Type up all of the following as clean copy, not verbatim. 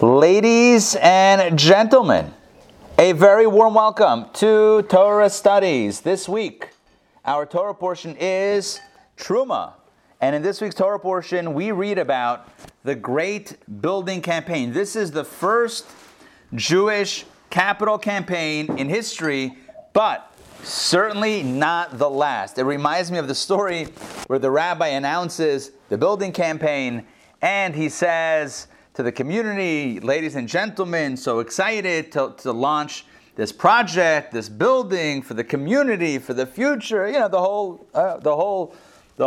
Ladies and gentlemen, a very warm welcome to Torah Studies. This week, our Torah portion is Truma. And in this week's Torah portion, we read about the Great Building Campaign. This is the first Jewish capital campaign in history, but certainly not the last. It reminds me of the story where the rabbi announces the building campaign and he says to the community, ladies and gentlemen, so excited to launch this project, this building for the community, for the future, you know, the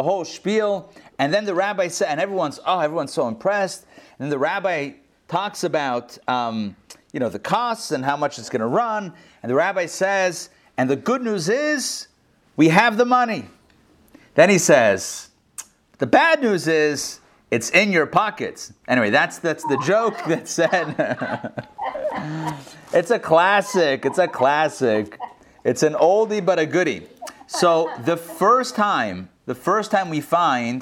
whole spiel. And then the rabbi said, and everyone's so impressed. And the rabbi talks about, the costs and how much it's going to run. And the rabbi says, and the good news is we have the money. Then he says, the bad news is it's in your pockets. Anyway, that's the joke that said. It's a classic. It's a classic. It's an oldie but a goodie. So the first time we find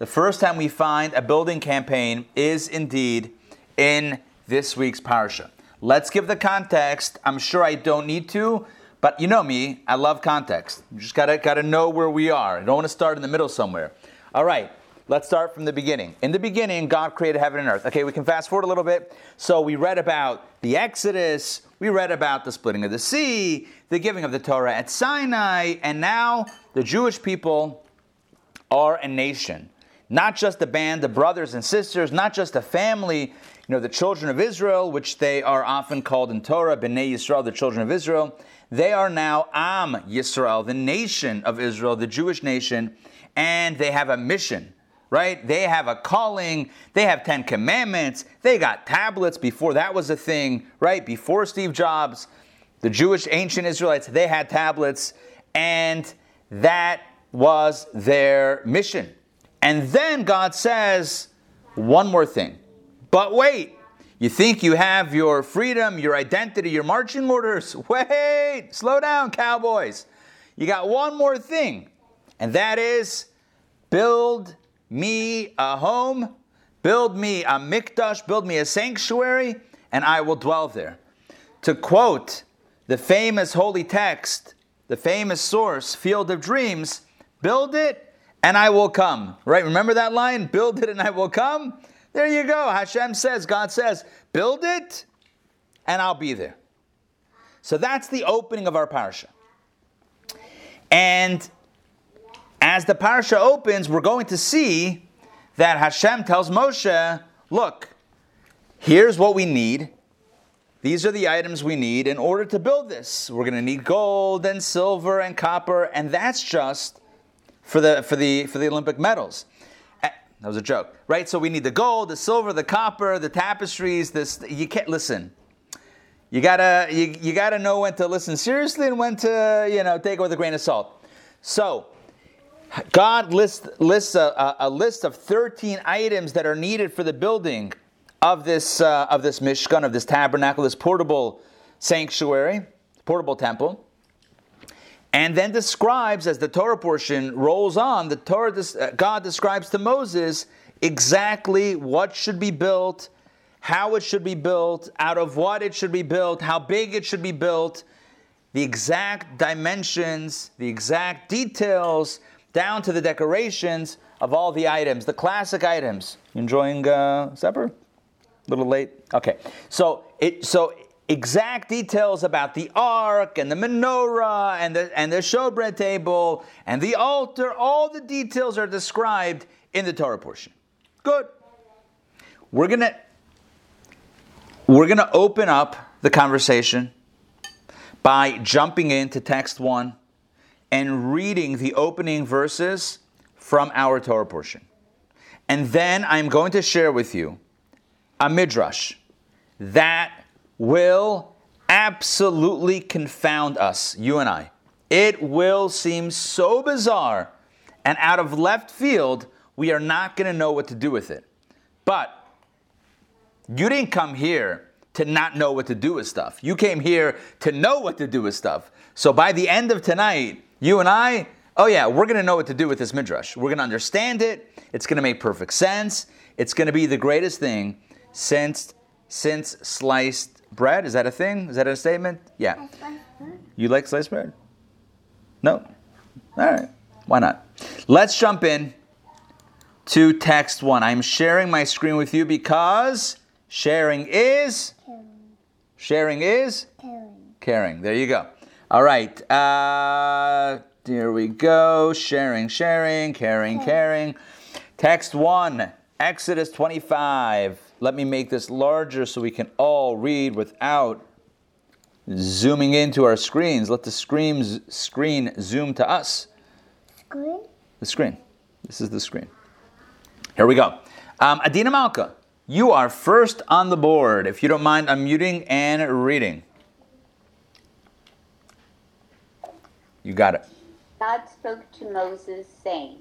a building campaign is indeed in this week's Parsha. Let's give the context. I'm sure I don't need to, but you know me, I love context. You just gotta know where we are. I don't want to start in the middle somewhere. All right. Let's start from the beginning. In the beginning, God created heaven and earth. Okay, we can fast forward a little bit. So we read about the Exodus. We read about the splitting of the sea, the giving of the Torah at Sinai. And now the Jewish people are a nation. Not just a band of brothers and sisters, not just a family. You know, the children of Israel, which they are often called in Torah, B'nai Yisrael, the children of Israel. They are now Am Yisrael, the nation of Israel, the Jewish nation. And they have a mission. Right? They have a calling. They have 10 commandments. They got tablets before that was a thing, right? Before Steve Jobs, the Jewish ancient Israelites, they had tablets. And that was their mission. And then God says, one more thing. But wait, you think you have your freedom, your identity, your marching orders. Wait, slow down, cowboys. You got one more thing. And that is build me a home, build me a mikdash, build me a sanctuary, and I will dwell there. To quote the famous holy text, the famous source, Field of Dreams, build it and I will come. Right? Remember that line? Build it and I will come? There you go. Hashem says, God says, build it and I'll be there. So that's the opening of our parsha. And as the parsha opens, we're going to see that Hashem tells Moshe, look, here's what we need. These are the items we need in order to build this. We're going to need gold and silver and copper, and that's just for the Olympic medals. That was a joke, right? So we need the gold, the silver, the copper, the tapestries. You gotta know when to listen seriously and when to take it with a grain of salt. So God lists a list of 13 items that are needed for the building of this Mishkan, of this tabernacle, this portable sanctuary, portable temple. And then describes, as the Torah portion rolls on, God describes to Moses exactly what should be built, how it should be built, out of what it should be built, how big it should be built, the exact dimensions, the exact details, down to the decorations of all the items, the classic items. Enjoying supper? A little late? Okay. So exact details about the ark and the menorah and the showbread table and the altar. All the details are described in the Torah portion. Good. We're gonna open up the conversation by jumping into text 1. And reading the opening verses from our Torah portion. And then I'm going to share with you a midrash that will absolutely confound us, you and I. It will seem so bizarre and out of left field, we are not going to know what to do with it. But you didn't come here to not know what to do with stuff. You came here to know what to do with stuff. So by the end of tonight, you and I, we're going to know what to do with this midrash. We're going to understand it. It's going to make perfect sense. It's going to be the greatest thing since since sliced bread. Is that a thing? Is that a statement? Yeah. You like sliced bread? No? All right. Why not? Let's jump in to text one. I'm sharing my screen with you because sharing is caring. There you go. All right. Here we go. Sharing, caring. Text one, Exodus 25. Let me make this larger so we can all read without zooming into our screens. Let the screen zoom to us. Screen? The screen. This is the screen. Here we go. Adina Malka, you are first on the board. If you don't mind, unmuting and reading. You got it. God spoke to Moses, saying,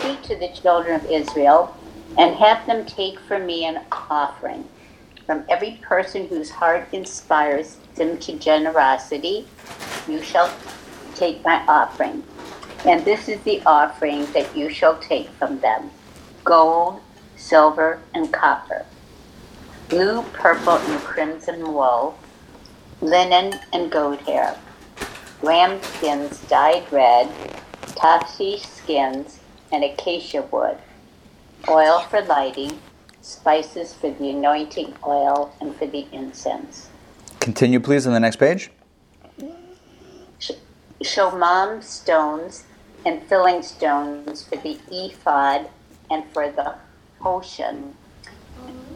"Speak to the children of Israel, and have them take from me an offering from every person whose heart inspires them to generosity. You shall take my offering, and this is the offering that you shall take from them: gold, silver, and copper, blue, purple, and crimson wool, linen, and goat hair, ram skins dyed red, topsy skins, and acacia wood, oil for lighting, spices for the anointing oil, and for the incense." Continue, please, on the next page. Shomam stones and filling stones for the ephod and for the hoshen,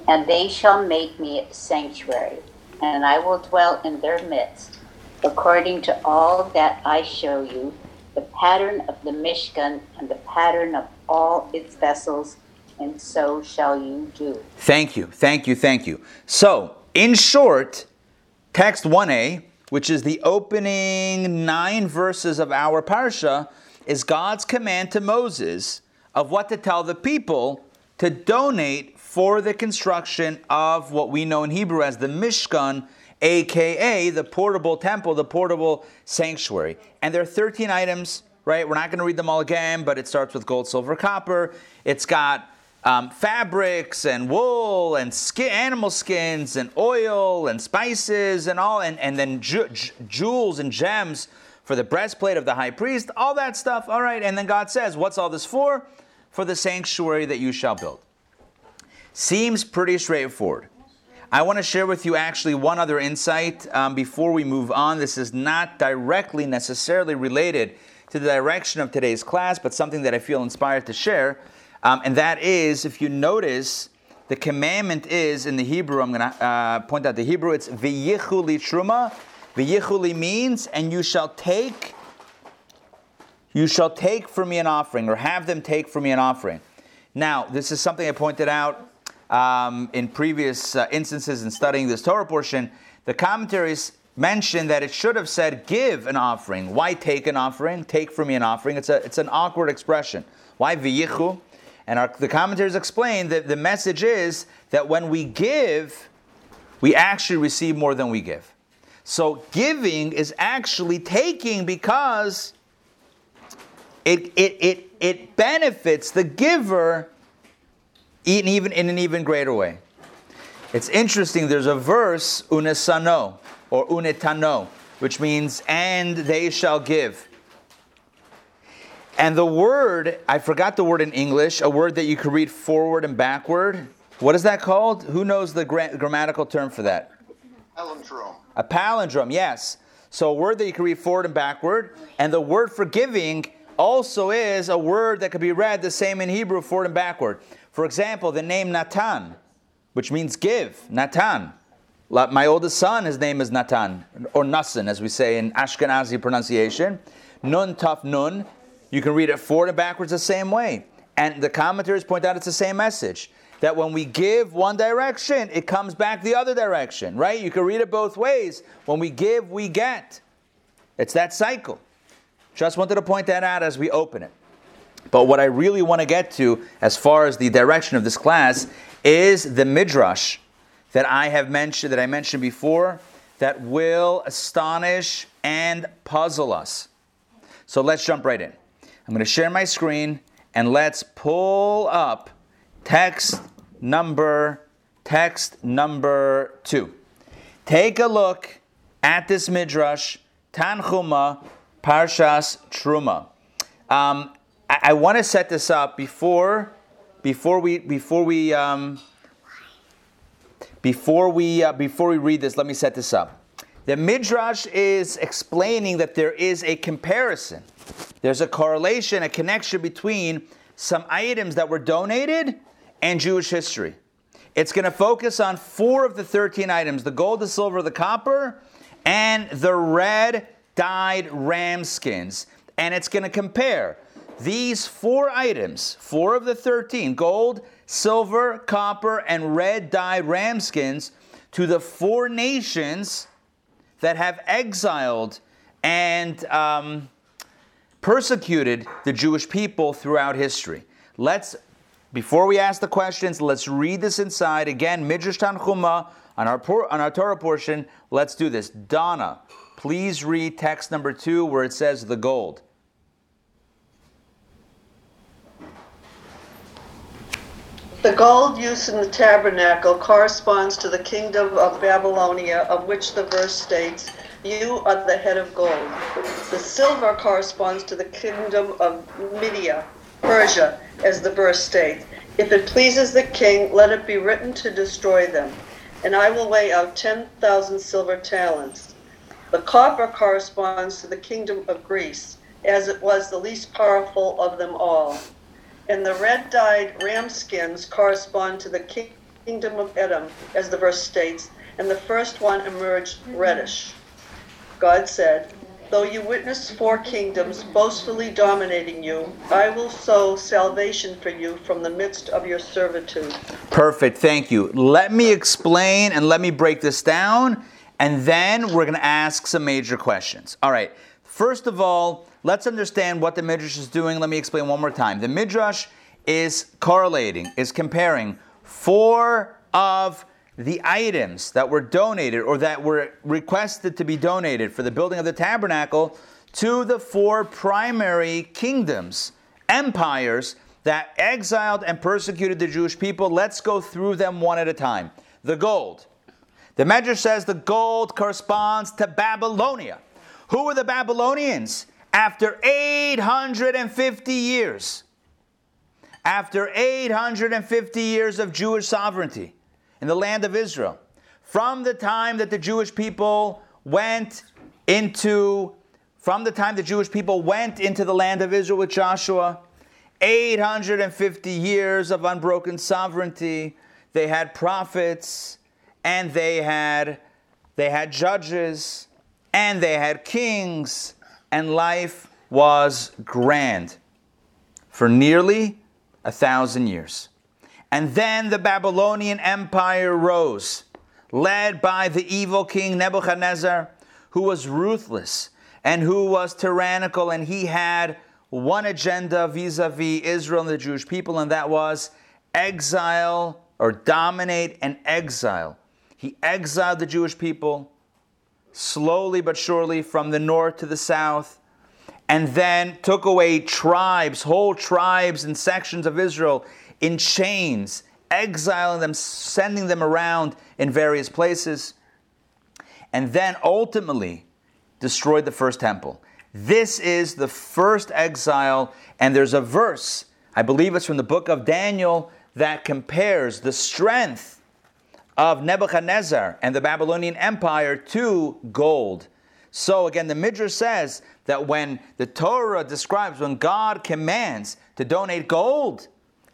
and they shall make me a sanctuary, and I will dwell in their midst, according to all that I show you, the pattern of the Mishkan and the pattern of all its vessels, and so shall you do. Thank you. So, in short, text 1a, which is the opening 9 verses of our Parsha, is God's command to Moses of what to tell the people to donate for the construction of what we know in Hebrew as the Mishkan, a.k.a. the portable temple, the portable sanctuary. And there are 13 items, right? We're not going to read them all again, but it starts with gold, silver, copper. It's got fabrics and wool and animal skins and oil and spices and all, and then jewels and gems for the breastplate of the high priest, all that stuff. All right, and then God says, what's all this for? For the sanctuary that you shall build. Seems pretty straightforward. I want to share with you actually one other insight before we move on. This is not directly necessarily related to the direction of today's class, but something that I feel inspired to share. And that is, if you notice, the commandment is in the Hebrew, I'm going to point out the Hebrew, it's v'yichu li truma. V'yichu li means, and you shall take for me an offering, or have them take for me an offering. Now, this is something I pointed out in previous instances in studying this Torah portion. The commentaries mention that it should have said, give an offering. Why take an offering? Take for me an offering. It's an awkward expression. Why v'yichu? And the commentaries explain that the message is that when we give, we actually receive more than we give. So giving is actually taking because it benefits the giver in an even greater way. It's interesting, there's a verse, unesano, or unetano, which means, and they shall give. And the word, I forgot the word in English, a word that you could read forward and backward. What is that called? Who knows the grammatical term for that? Palindrome. A palindrome, yes. So a word that you can read forward and backward. And the word for giving also is a word that could be read the same in Hebrew, forward and backward. For example, the name Natan, which means give, Natan. My oldest son, his name is Natan, or Nassan, as we say in Ashkenazi pronunciation. Nun taf nun. You can read it forward and backwards the same way. And the commentaries point out it's the same message, that when we give one direction, it comes back the other direction, right? You can read it both ways. When we give, we get. It's that cycle. Just wanted to point that out as we open it. But what I really want to get to, as far as the direction of this class, is the midrash that I mentioned before, that will astonish and puzzle us. So let's jump right in. I'm going to share my screen, and let's pull up text number Text number 2. Take a look at this midrash, Tanchuma, Parshas Truma. I want to set this up before we read this. Let me set this up. The midrash is explaining that there is a comparison. There's a correlation, a connection between some items that were donated and Jewish history. It's going to focus on 4 of the 13 items, the gold, the silver, the copper, and the red dyed ram skins. And it's going to compare these 4 items, 4 of the 13, gold, silver, copper, and red dyed ram skins, to the 4 nations that have exiled and persecuted the Jewish people throughout history. Before we ask the questions, let's read this inside. Again, Midrash Tanchuma, on our Torah portion, let's do this. Donna, please read text number 2 where it says the gold. The gold used in the tabernacle corresponds to the kingdom of Babylonia, of which the verse states, "You are the head of gold." The silver corresponds to the kingdom of Midia, Persia, as the verse states, "If it pleases the king, let it be written to destroy them, and I will weigh out 10,000 silver talents." The copper corresponds to the kingdom of Greece, as it was the least powerful of them all. And the red-dyed ram skins correspond to the kingdom of Edom, as the verse states, and the first one emerged reddish. God said, "Though you witness 4 kingdoms boastfully dominating you, I will sow salvation for you from the midst of your servitude." Perfect, thank you. Let me explain and let me break this down, and then we're going to ask some major questions. All right, first of all, let's understand what the Midrash is doing. Let me explain one more time. The Midrash is correlating, is comparing 4 of the items that were donated or that were requested to be donated for the building of the tabernacle to the 4 primary kingdoms, empires that exiled and persecuted the Jewish people. Let's go through them one at a time. The gold. The Midrash says the gold corresponds to Babylonia. Who were the Babylonians? After 850 years, after 850 years of Jewish sovereignty in the land of Israel, from the time the Jewish people went into the land of Israel with Joshua, 850 years of unbroken sovereignty. They had prophets, and they had judges, and they had kings. And life was grand for nearly 1,000 years. And then the Babylonian Empire rose, led by the evil king Nebuchadnezzar, who was ruthless and who was tyrannical. And he had one agenda vis-a-vis Israel and the Jewish people, and that was exile, or dominate and exile. He exiled the Jewish people slowly but surely from the north to the south, and then took away tribes, whole tribes and sections of Israel in chains, exiling them, sending them around in various places, and then ultimately destroyed the first temple. This is the first exile, and there's a verse, I believe it's from the book of Daniel, that compares the strength of Nebuchadnezzar and the Babylonian Empire to gold. So again, the Midrash says that when the Torah describes, when God commands to donate gold,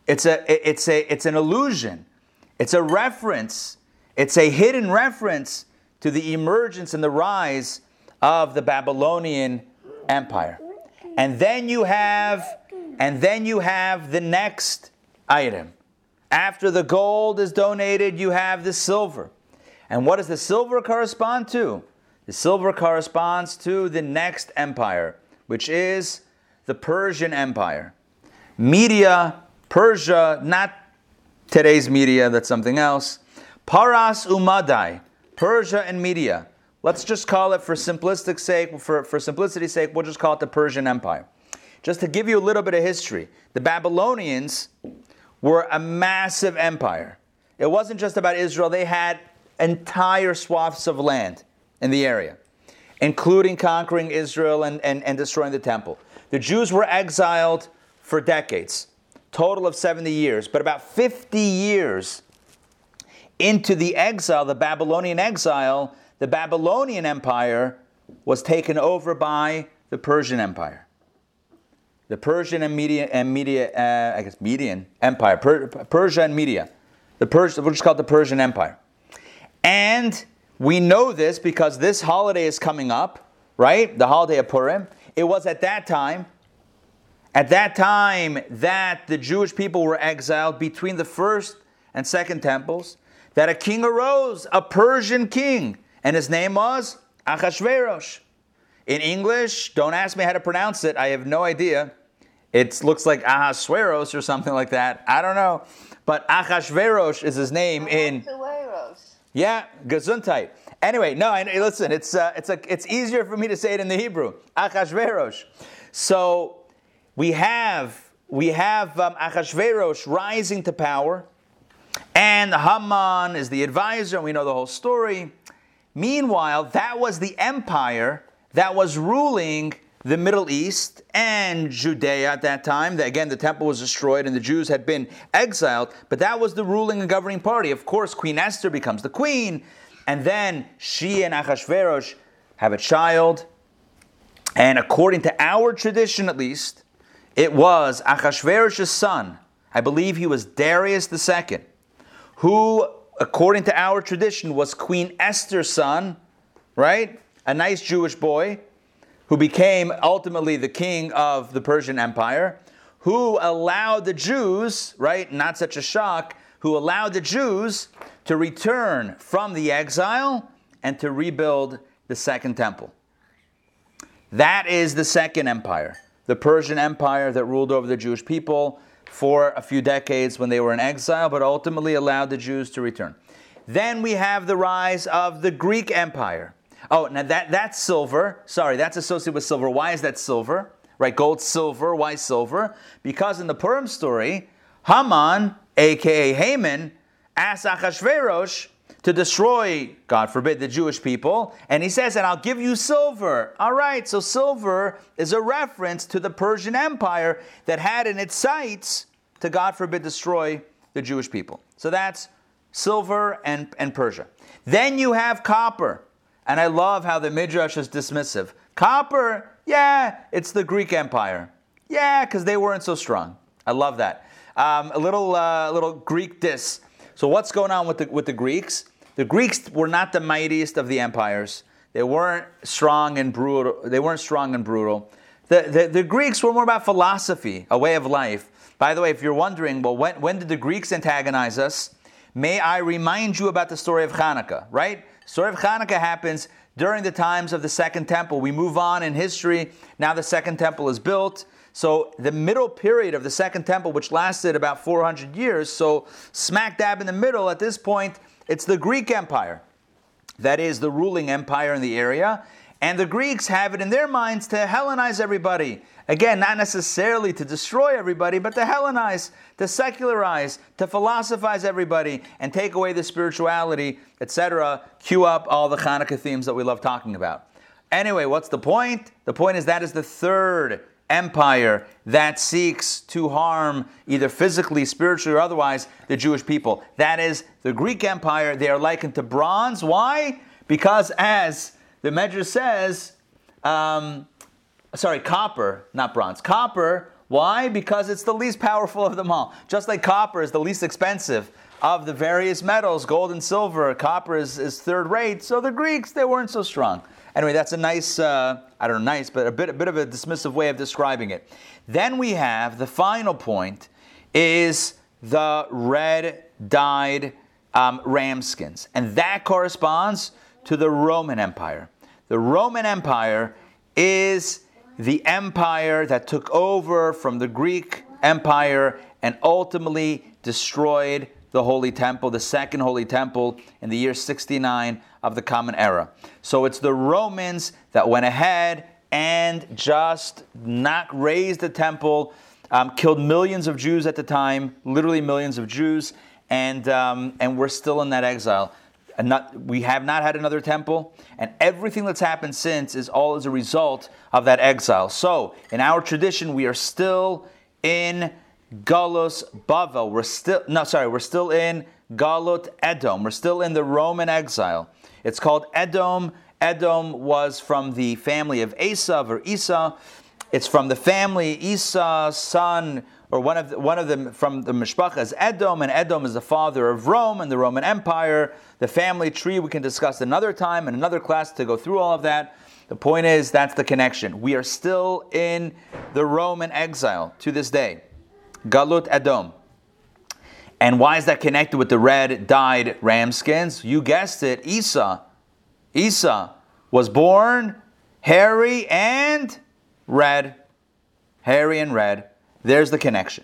it's an allusion. It's a reference. It's a hidden reference to the emergence and the rise of the Babylonian Empire. And then you have the next item. After the gold is donated, you have the silver. And what does the silver correspond to? The silver corresponds to the next empire, which is the Persian Empire. Media, Persia, not today's Media, that's something else. Paras Umadai, Persia and Media. Let's just call it, for simplicity's sake, we'll just call it the Persian Empire. Just to give you a little bit of history, the Babylonians were a massive empire. It wasn't just about Israel. They had entire swaths of land in the area, including conquering Israel and destroying the temple. The Jews were exiled for decades, total of 70 years. But about 50 years into the exile, the Babylonian exile, the Babylonian Empire was taken over by the Persian Empire. The Persian and Median Empire, Persia and Media. We'll just call it the Persian Empire. And we know this because this holiday is coming up, right? The holiday of Purim. It was at that time that the Jewish people were exiled between the first and second temples, that a king arose, a Persian king, and his name was Achashverosh. In English, don't ask me how to pronounce it. I have no idea. It looks like Ahasuerus or something like that. I don't know. But Achashverosh is his name in... Yeah, Gesundheit. Anyway, no, listen, it's easier for me to say it in the Hebrew. Achashverosh. So we have Achashverosh rising to power, and Haman is the advisor, and we know the whole story. Meanwhile, that was the empire that was ruling the Middle East and Judea at that time. Again, the temple was destroyed and the Jews had been exiled, but that was the ruling and governing party. Of course, Queen Esther becomes the queen, and then she and Achashverosh have a child. And according to our tradition, at least, it was Achashverosh's son, I believe he was Darius II, who, according to our tradition, was Queen Esther's son, right? A nice Jewish boy, who became ultimately the king of the Persian Empire, who allowed the Jews, right, not such a shock, who allowed the Jews to return from the exile and to rebuild the Second Temple. That is the Second Empire, the Persian Empire that ruled over the Jewish people for a few decades when they were in exile, but ultimately allowed the Jews to return. Then we have the rise of the Greek Empire. Oh, now that's silver. Sorry, that's associated with silver. Why is that silver? Right, gold, silver. Why silver? Because in the Purim story, Haman, a.k.a. Haman, asked Achashverosh to destroy, God forbid, the Jewish people. And he says, and I'll give you silver. All right, so silver is a reference to the Persian Empire that had in its sights to, God forbid, destroy the Jewish people. So that's silver and Persia. Then you have copper. And I love how the Midrash is dismissive. Copper, yeah, it's the Greek Empire. Yeah, because they weren't so strong. I love that. A little Greek diss. So what's going on with the Greeks? The Greeks were not the mightiest of the empires. They weren't strong and brutal. The Greeks were more about philosophy, a way of life. By the way, if you're wondering, well, when did the Greeks antagonize us? May I remind you about the story of Hanukkah, right? Story of Hanukkah happens during the times of the Second Temple. We move on in history. Now the Second Temple is built. So the middle period of the Second Temple, which lasted about 400 years, so smack dab in the middle at this point, it's the Greek Empire. That is the ruling empire in the area. And the Greeks have it in their minds to Hellenize everybody. Again, not necessarily to destroy everybody, but to Hellenize, to secularize, to philosophize everybody, and take away the spirituality, etc. Cue up all the Hanukkah themes that we love talking about. Anyway, what's the point? The point is that is the third empire that seeks to harm, either physically, spiritually, or otherwise, the Jewish people. That is the Greek Empire. They are likened to bronze. Why? Because as the Medrash says, copper, not bronze. Copper, why? Because it's the least powerful of them all. Just like copper is the least expensive of the various metals, gold and silver, copper is third rate. So the Greeks, they weren't so strong. Anyway, that's a nice, a bit of a dismissive way of describing it. Then we have the final point is the red dyed ram skins. And that corresponds to the Roman Empire. The Roman Empire is the empire that took over from the Greek Empire and ultimately destroyed the Holy Temple, the Second Holy Temple, in the year 69 of the Common Era. So it's the Romans that went ahead and just not raised the temple, killed millions of Jews at the time, literally millions of Jews, and we're still in that exile. And we have not had another temple, and everything that's happened since is all as a result of that exile. So, in our tradition, we are still in Galus Bavel. We're still in Galut Edom. We're still in the Roman exile. It's called Edom. Edom was from the family of Esav or Esau. It's from the family Esau's son, or one of them from the mishpacha is Edom, and Edom is the father of Rome and the Roman Empire. The family tree we can discuss another time in another class to go through all of that. The point is, that's the connection. We are still in the Roman exile to this day. Galut Edom. And why is that connected with the red dyed ram skins? You guessed it, Esau. Esau was born hairy and red. Hairy and red. There's the connection.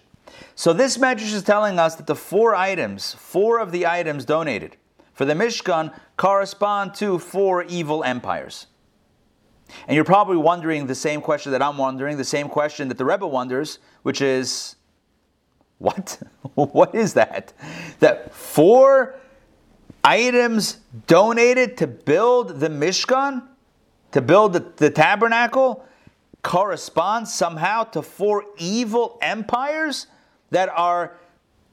So this medrash is telling us that the four of the items donated for the Mishkan correspond to four evil empires. And you're probably wondering the same question that I'm wondering, the same question that the Rebbe wonders, which is, what? What is that? That four items donated to build the Mishkan, to build the tabernacle, corresponds somehow to four evil empires that are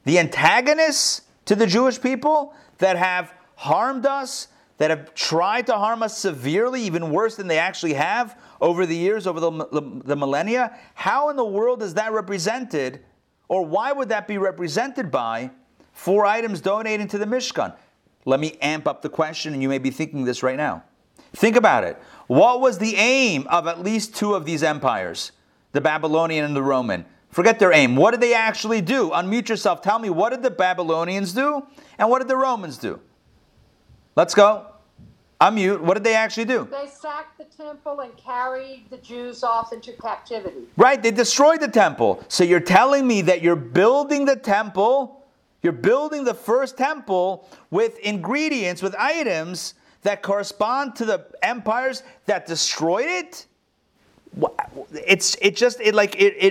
the antagonists to the Jewish people, that have harmed us, that have tried to harm us severely, even worse than they actually have over the years, over the millennia. How in the world is that represented, or why would that be represented by four items donated to the Mishkan? Let me amp up the question, and you may be thinking this right now. Think about it. What was the aim of at least two of these empires, the Babylonian and the Roman? Forget their aim. What did they actually do? Unmute yourself. Tell me, what did the Babylonians do, and what did the Romans do? Let's go. Unmute. What did they actually do? They sacked the temple and carried the Jews off into captivity. Right. They destroyed the temple. So you're telling me that you're building the temple, you're building the first temple with ingredients, with items that correspond to the empires that destroyed it? It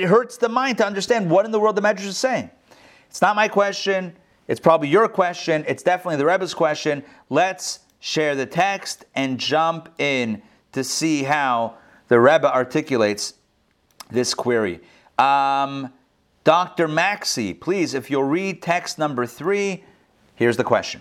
hurts the mind to understand what in the world the Medrash is saying. It's not my question. It's probably your question. It's definitely the Rebbe's question. Let's share the text and jump in to see how the Rebbe articulates this query. Dr. Maxey, please, if you'll read text number 3, here's the question.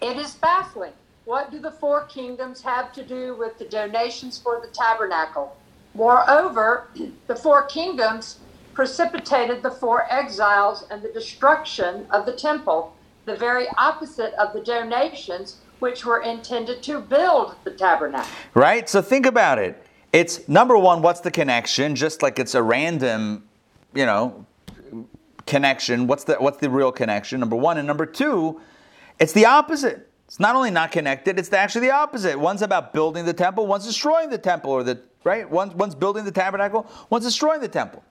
It is baffling. What do the four kingdoms have to do with the donations for the tabernacle? Moreover, the four kingdoms precipitated the four exiles and the destruction of the temple, the very opposite of the donations which were intended to build the tabernacle. Right? So think about it. It's, number one, what's the connection? Just like it's a random, connection. What's the real connection? Number one. And number two, it's the opposite. It's not only not connected, it's actually the opposite. One's about building the temple, one's destroying the temple, one's building the tabernacle, one's destroying the temple.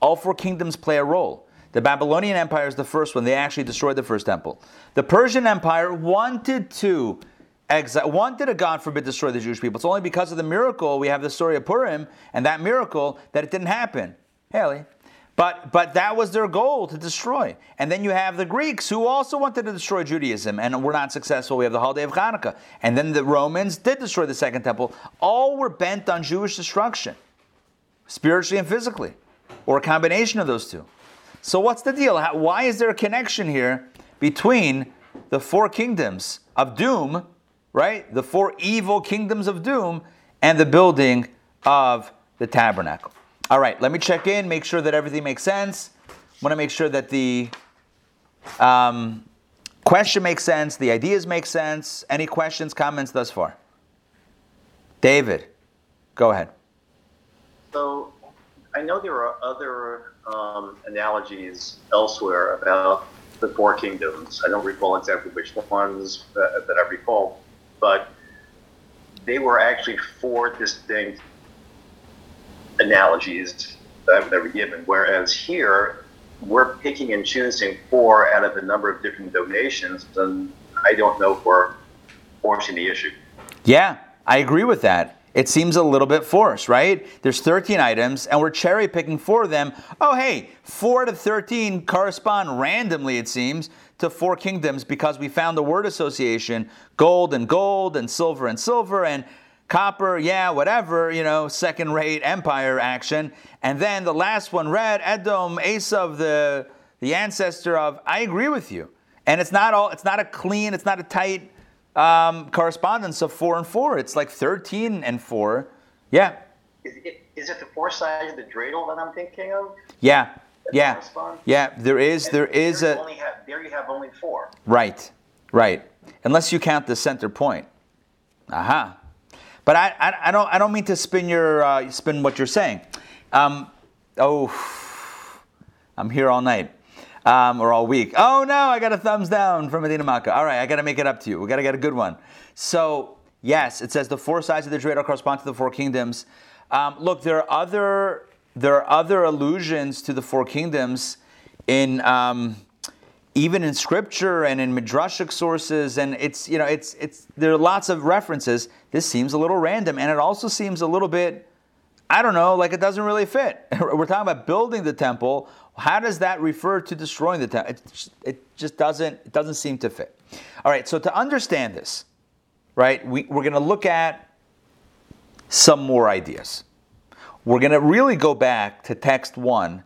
All four kingdoms play a role. The Babylonian Empire is the first one. They actually destroyed the first temple. The Persian Empire wanted to God forbid, destroy the Jewish people. It's only because of the miracle, we have the story of Purim, and that miracle, that it didn't happen. Haley. But that was their goal, to destroy. And then you have the Greeks, who also wanted to destroy Judaism, and were not successful. We have the holiday of Hanukkah. And then the Romans did destroy the second temple. All were bent on Jewish destruction, spiritually and physically, or a combination of those two. So what's the deal? Why is there a connection here between the four kingdoms of doom, right? The four evil kingdoms of doom, and the building of the tabernacle? All right, let me check in, make sure that everything makes sense. I want to make sure that the question makes sense, the ideas make sense. Any questions, comments thus far? David, go ahead. So I know there are other analogies elsewhere about the four kingdoms. I don't recall exactly which ones that I recall, but they were actually four distinct analogies that were given, whereas here we're picking and choosing four out of a number of different donations, and I don't know if we're forcing the issue. Yeah, I agree with that. It seems a little bit forced, right? There's 13 items, and we're cherry picking four of them. Oh, hey, 4 to 13 correspond randomly, it seems, to four kingdoms because we found the word association, gold and gold and silver and silver and copper, yeah, whatever, you know, second-rate empire action. And then the last one read, Edom, Esau, the ancestor of. I agree with you. And it's not all. It's not a clean, it's not a tight correspondence of 4 and 4. It's like 13 and 4. Yeah. Is it the four sides of the dreidel that I'm thinking of? Yeah. That yeah. There is a. There you have only four. Right. Unless you count the center point. Aha. But I don't mean to spin your spin what you're saying. I'm here all night. Or all week. Oh no, I got a thumbs down from Medina Maka. All right, I got to make it up to you. We got to get a good one. So yes, it says the four sides of the dreidel correspond to the four kingdoms. Look, there are other allusions to the four kingdoms in even in scripture and in midrashic sources, and it's there are lots of references. This seems a little random, and it also seems a little bit, I don't know, like it doesn't really fit. We're talking about building the temple. How does that refer to destroying the temple? It just doesn't seem to fit. All right, so to understand this, right, we're going to look at some more ideas. We're going to really go back to text 1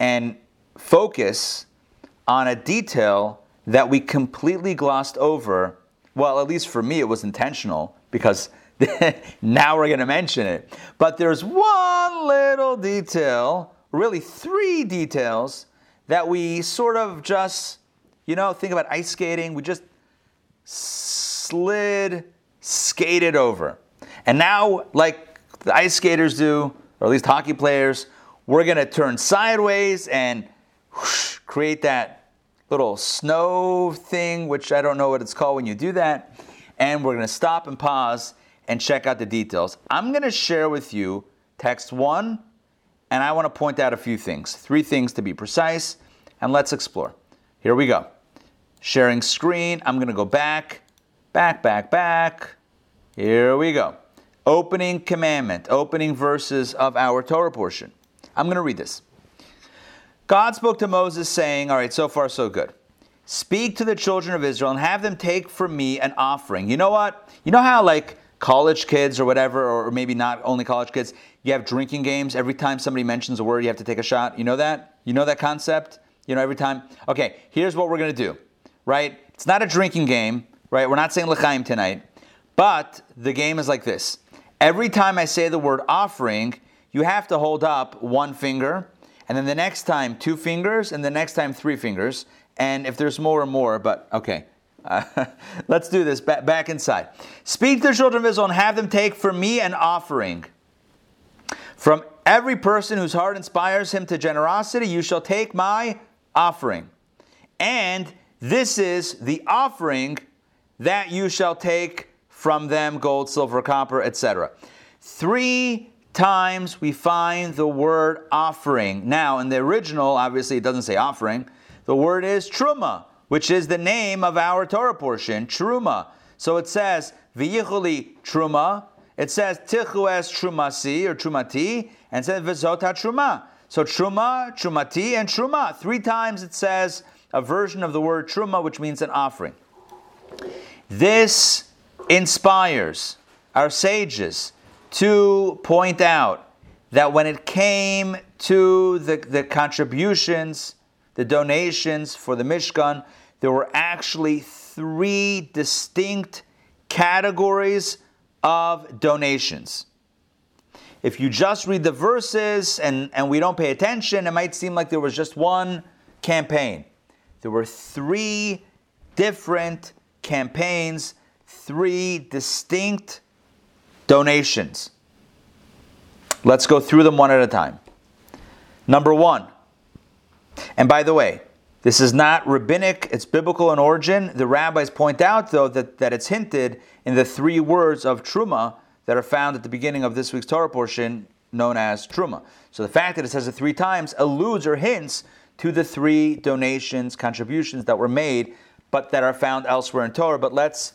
and focus on a detail that we completely glossed over. Well, at least for me, it was intentional because now we're going to mention it. But there's one little detail, really 3 details, that we sort of just, think about ice skating. We just skated over. And now, like the ice skaters do, or at least hockey players, we're going to turn sideways and whoosh, create that little snow thing, which I don't know what it's called when you do that. And we're going to stop and pause and check out the details. I'm going to share with you text 1, and I want to point out a few things, 3 things to be precise, and let's explore. Here we go. Sharing screen. I'm going to go back. Here we go. Opening commandment, opening verses of our Torah portion. I'm going to read this. God spoke to Moses saying, all right, so far so good. Speak to the children of Israel and have them take from me an offering. You know what? You know how like college kids or whatever, or maybe not only college kids, you have drinking games. Every time somebody mentions a word, you have to take a shot. You know that? You know that concept? Every time? Okay, here's what we're going to do, right? It's not a drinking game, right? We're not saying l'chaim tonight, but the game is like this. Every time I say the word offering, you have to hold up one finger, and then the next time 2 fingers, and the next time 3 fingers, and if there's more, but okay. Let's do this. Back inside. Speak to the children of Israel and have them take from me an offering. From every person whose heart inspires him to generosity, you shall take my offering. And this is the offering that you shall take from them, gold, silver, copper, etc. 3 times we find the word offering. Now, in the original, obviously it doesn't say offering. The word is Truma, which is the name of our Torah portion, Truma. So it says, V'yichuli Truma. It says, Tichu es Trumasi, or Trumati, and it says, V'zota Truma. So Truma, Trumati, and Truma. 3 times it says a version of the word Truma, which means an offering. This inspires our sages to point out that when it came to the contributions, the donations for the Mishkan, there were actually 3 distinct categories of donations. If you just read the verses and we don't pay attention, it might seem like there was just one campaign. There were 3 different campaigns, 3 distinct donations. Let's go through them one at a time. Number 1. And by the way, this is not rabbinic, it's biblical in origin. The rabbis point out, though, that it's hinted in the 3 words of Truma that are found at the beginning of this week's Torah portion, known as Truma. So the fact that it says it 3 times alludes or hints to the 3 donations, contributions that were made, but that are found elsewhere in Torah. But let's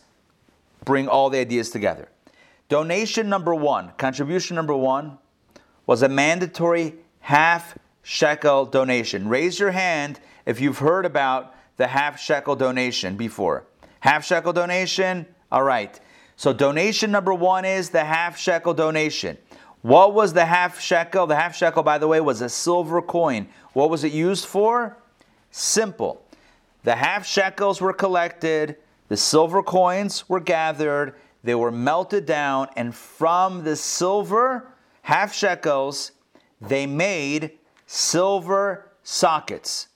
bring all the ideas together. Donation number one, contribution number one, was a mandatory half shekel donation. Raise your hand if you've heard about the half shekel donation before. Half shekel donation, all right. So donation number one is the half shekel donation. What was the half shekel? The half shekel, by the way, was a silver coin. What was it used for? Simple. The half shekels were collected, the silver coins were gathered, they were melted down, and from the silver half shekels, they made silver sockets.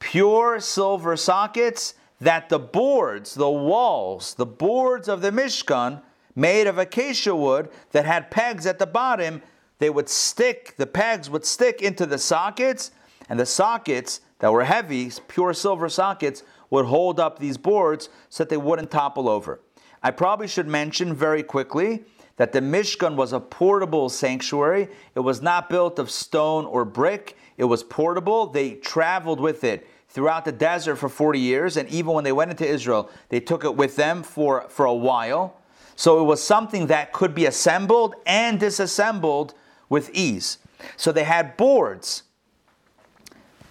Pure silver sockets that the boards, the walls, the boards of the Mishkan, made of acacia wood that had pegs at the bottom, they would stick, the pegs would stick into the sockets, and the sockets that were heavy, pure silver sockets, would hold up these boards so that they wouldn't topple over. I probably should mention very quickly that the Mishkan was a portable sanctuary. It was not built of stone or brick. It was portable. They traveled with it throughout the desert for 40 years, and even when they went into Israel, they took it with them for a while. So it was something that could be assembled and disassembled with ease. So they had boards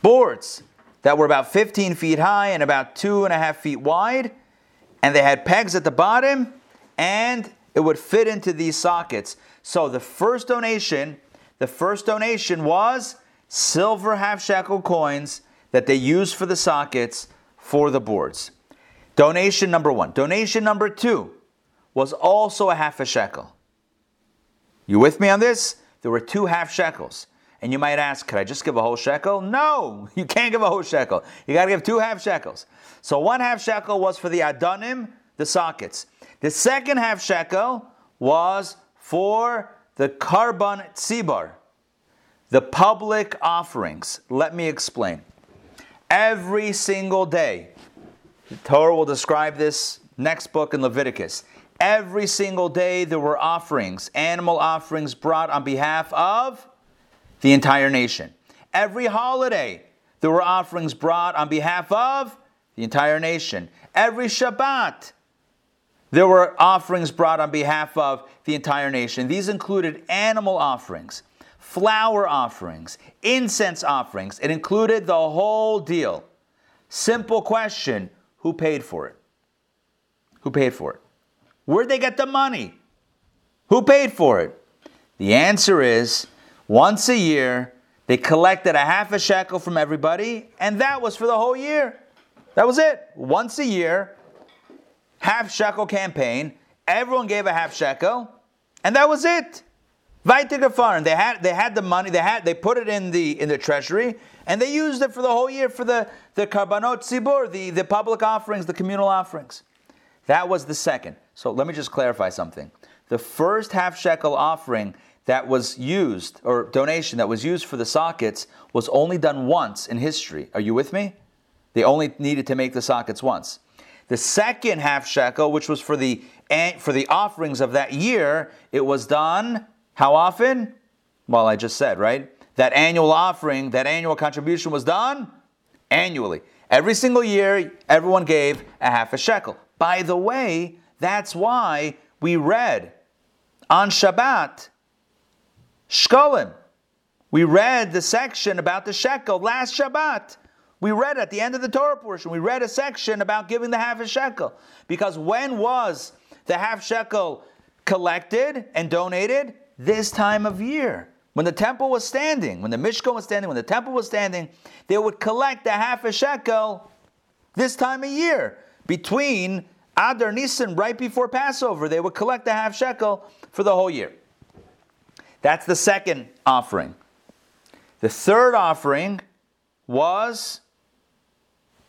that were about 15 feet high and about 2.5 feet wide, and they had pegs at the bottom, and it would fit into these sockets. So the first donation was silver half shekel coins that they used for the sockets for the boards. Donation number one. Donation number two was also a half a shekel. You with me on this? There were two half shekels. And you might ask, could I just give a whole shekel? No, you can't give a whole shekel. You got to give two half shekels. So one half shekel was for the adonim, the sockets. The second half shekel was for the karban tzibar, the public offerings. Let me explain. Every single day, the Torah will describe this next book in Leviticus. Every single day there were offerings, animal offerings brought on behalf of the entire nation. Every holiday there were offerings brought on behalf of the entire nation. Every Shabbat there were offerings brought on behalf of the entire nation. These included animal offerings, flour offerings, incense offerings. It included the whole deal. Simple question, who paid for it? Who paid for it? Where'd they get the money? Who paid for it? The answer is, once a year, they collected a half a shekel from everybody, and that was for the whole year. That was it. Once a year, half shekel campaign, everyone gave a half shekel, and that was it. They had the money, they put it in the treasury, and they used it for the whole year for the karbanot tzibur, the public offerings, the communal offerings. That was the second. So let me just clarify something. The first half shekel offering that was used, or donation that was used for the sockets, was only done once in history. Are you with me? They only needed to make the sockets once. The second half shekel, which was for the offerings of that year, it was done how often? Well, I just said, right? That annual offering, that annual contribution was done annually. Every single year, everyone gave a half a shekel. By the way, that's why we read on Shabbat, Shkolim. We read the section about the shekel last Shabbat. We read at the end of the Torah portion, we read a section about giving the half a shekel. Because when was the half shekel collected and donated? This time of year. When the temple was standing, when the Mishkan was standing, when the temple was standing, they would collect the half a shekel this time of year. Between Adar Nisan, right before Passover, they would collect a half shekel for the whole year. That's the second offering. The third offering was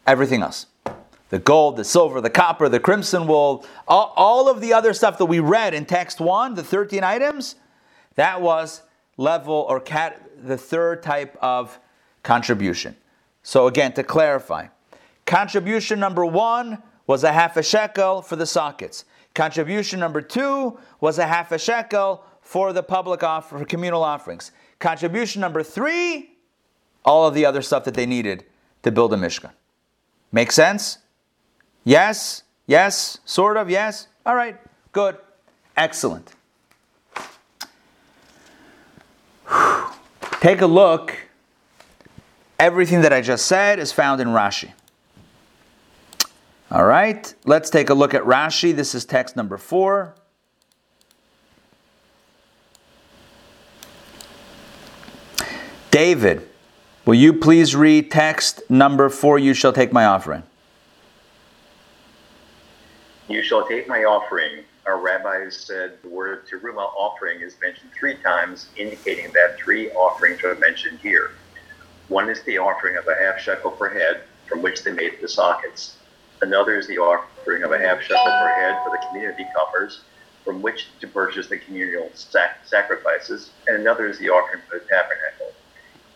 everything else. The gold, the silver, the copper, the crimson wool, all of the other stuff that we read in text 1, the 13 items, that was the third type of contribution. So again, to clarify, contribution number 1 was a half a shekel for the sockets. Contribution number 2 was a half a shekel for the public for communal offerings. Contribution number 3, all of the other stuff that they needed to build a Mishkan. Make sense? Yes? Yes? Sort of? Yes? All right. Good. Excellent. Take a look. Everything that I just said is found in Rashi. All right, let's take a look at Rashi. This is text number 4. David, will you please read text number 4, you shall take my offering. You shall take my offering. Our rabbis said the word teruma, offering, is mentioned 3 times, indicating that 3 offerings are mentioned here. One is the offering of a half shekel per head, from which they made the sockets. Another is the offering of a half shekel per head for the community coffers, from which to purchase the communal sacrifices, and another is the offering for the tabernacle,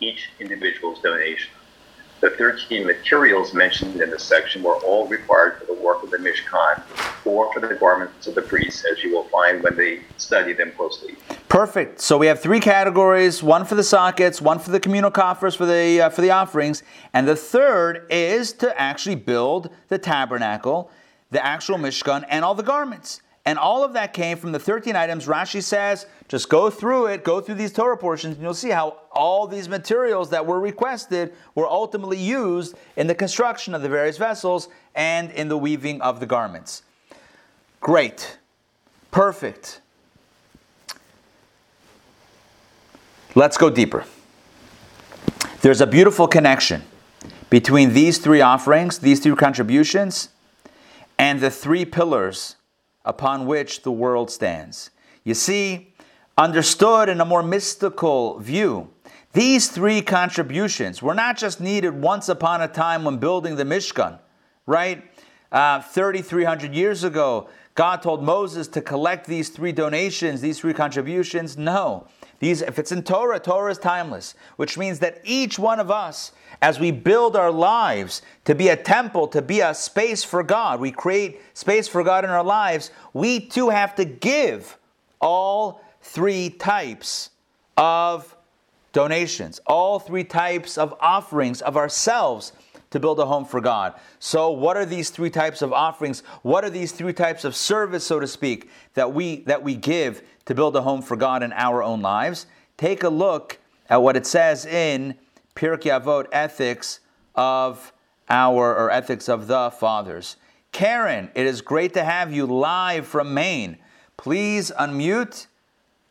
each individual's donation. The 13 materials mentioned in this section were all required for the work of the Mishkan, or for the garments of the priests, as you will find when they study them closely. Perfect. So we have 3 categories, one for the sockets, one for the communal coffers for the offerings, and the third is to actually build the tabernacle, the actual Mishkan, and all the garments. And all of that came from the 13 items. Rashi says, just go through it, go through these Torah portions, and you'll see how all these materials that were requested were ultimately used in the construction of the various vessels and in the weaving of the garments. Great. Perfect. Let's go deeper. There's a beautiful connection between these 3 offerings, these 3 contributions, and the 3 pillars upon which the world stands. You see, understood in a more mystical view, these 3 contributions were not just needed once upon a time when building the Mishkan, right? 3,300 years ago, God told Moses to collect these 3 donations, these 3 contributions. No, these, if it's in Torah, Torah is timeless, which means that each one of us, as we build our lives to be a temple, to be a space for God, we create space for God in our lives, we too have to give all 3 types of donations, all 3 types of offerings of ourselves to build a home for God. So what are these 3 types of offerings? What are these 3 types of service, so to speak, that we give to build a home for God in our own lives? Take a look at what it says in Pirkei Avot, Ethics of the Fathers. Karen, it is great to have you live from Maine. Please unmute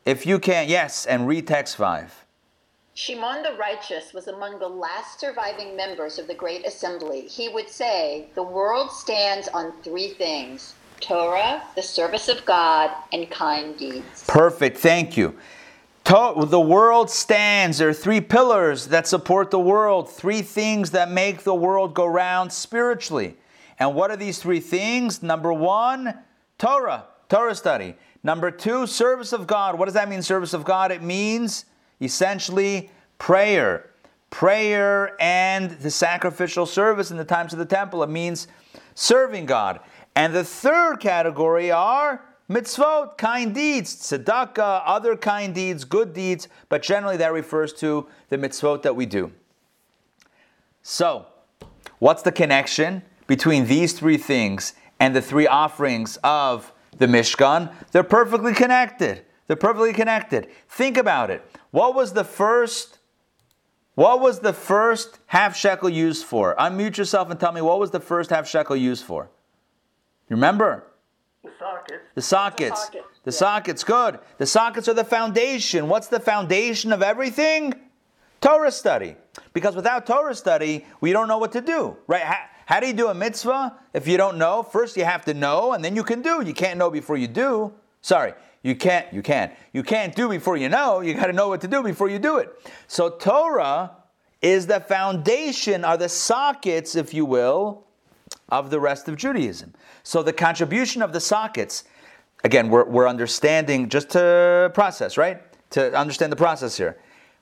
if you can. Yes, and read text 5. Shimon the Righteous was among the last surviving members of the Great Assembly. He would say, the world stands on 3 things: Torah, the service of God, and kind deeds. Perfect, thank you. The world stands. There are 3 pillars that support the world, 3 things that make the world go round spiritually. And what are these 3 things? Number 1, Torah, Torah study. Number 2, service of God. What does that mean, service of God? It means essentially prayer. Prayer and the sacrificial service in the times of the temple. It means serving God. And the 3rd category are mitzvot, kind deeds, tzedakah, other kind deeds, good deeds, but generally that refers to the mitzvot that we do. So, what's the connection between these 3 things and the 3 offerings of the Mishkan? They're perfectly connected. They're perfectly connected. Think about it. What was the first half shekel used for? Unmute yourself and tell me, what was the first half shekel used for? You remember? The sockets, good. The sockets are the foundation. What's the foundation of everything? Torah study. Because without Torah study, we don't know what to do, right? How do you do a mitzvah if you don't know? First you have to know, and then you can do. You can't know before you do. Sorry, you can't do before you know. You got to know what to do before you do it. So Torah is the foundation, are the sockets, if you will, of the rest of Judaism. So the contribution of the sockets, again, we're understanding, just to process, right? To understand the process here.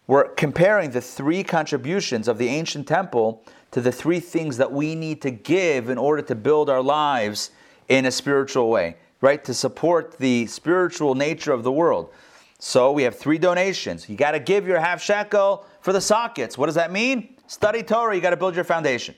We're comparing the 3 contributions of the ancient temple to the 3 things that we need to give in order to build our lives in a spiritual way, right? To support the spiritual nature of the world. So we have 3 donations. You got to give your half shekel for the sockets. What does that mean? Study Torah. You got to build your foundation.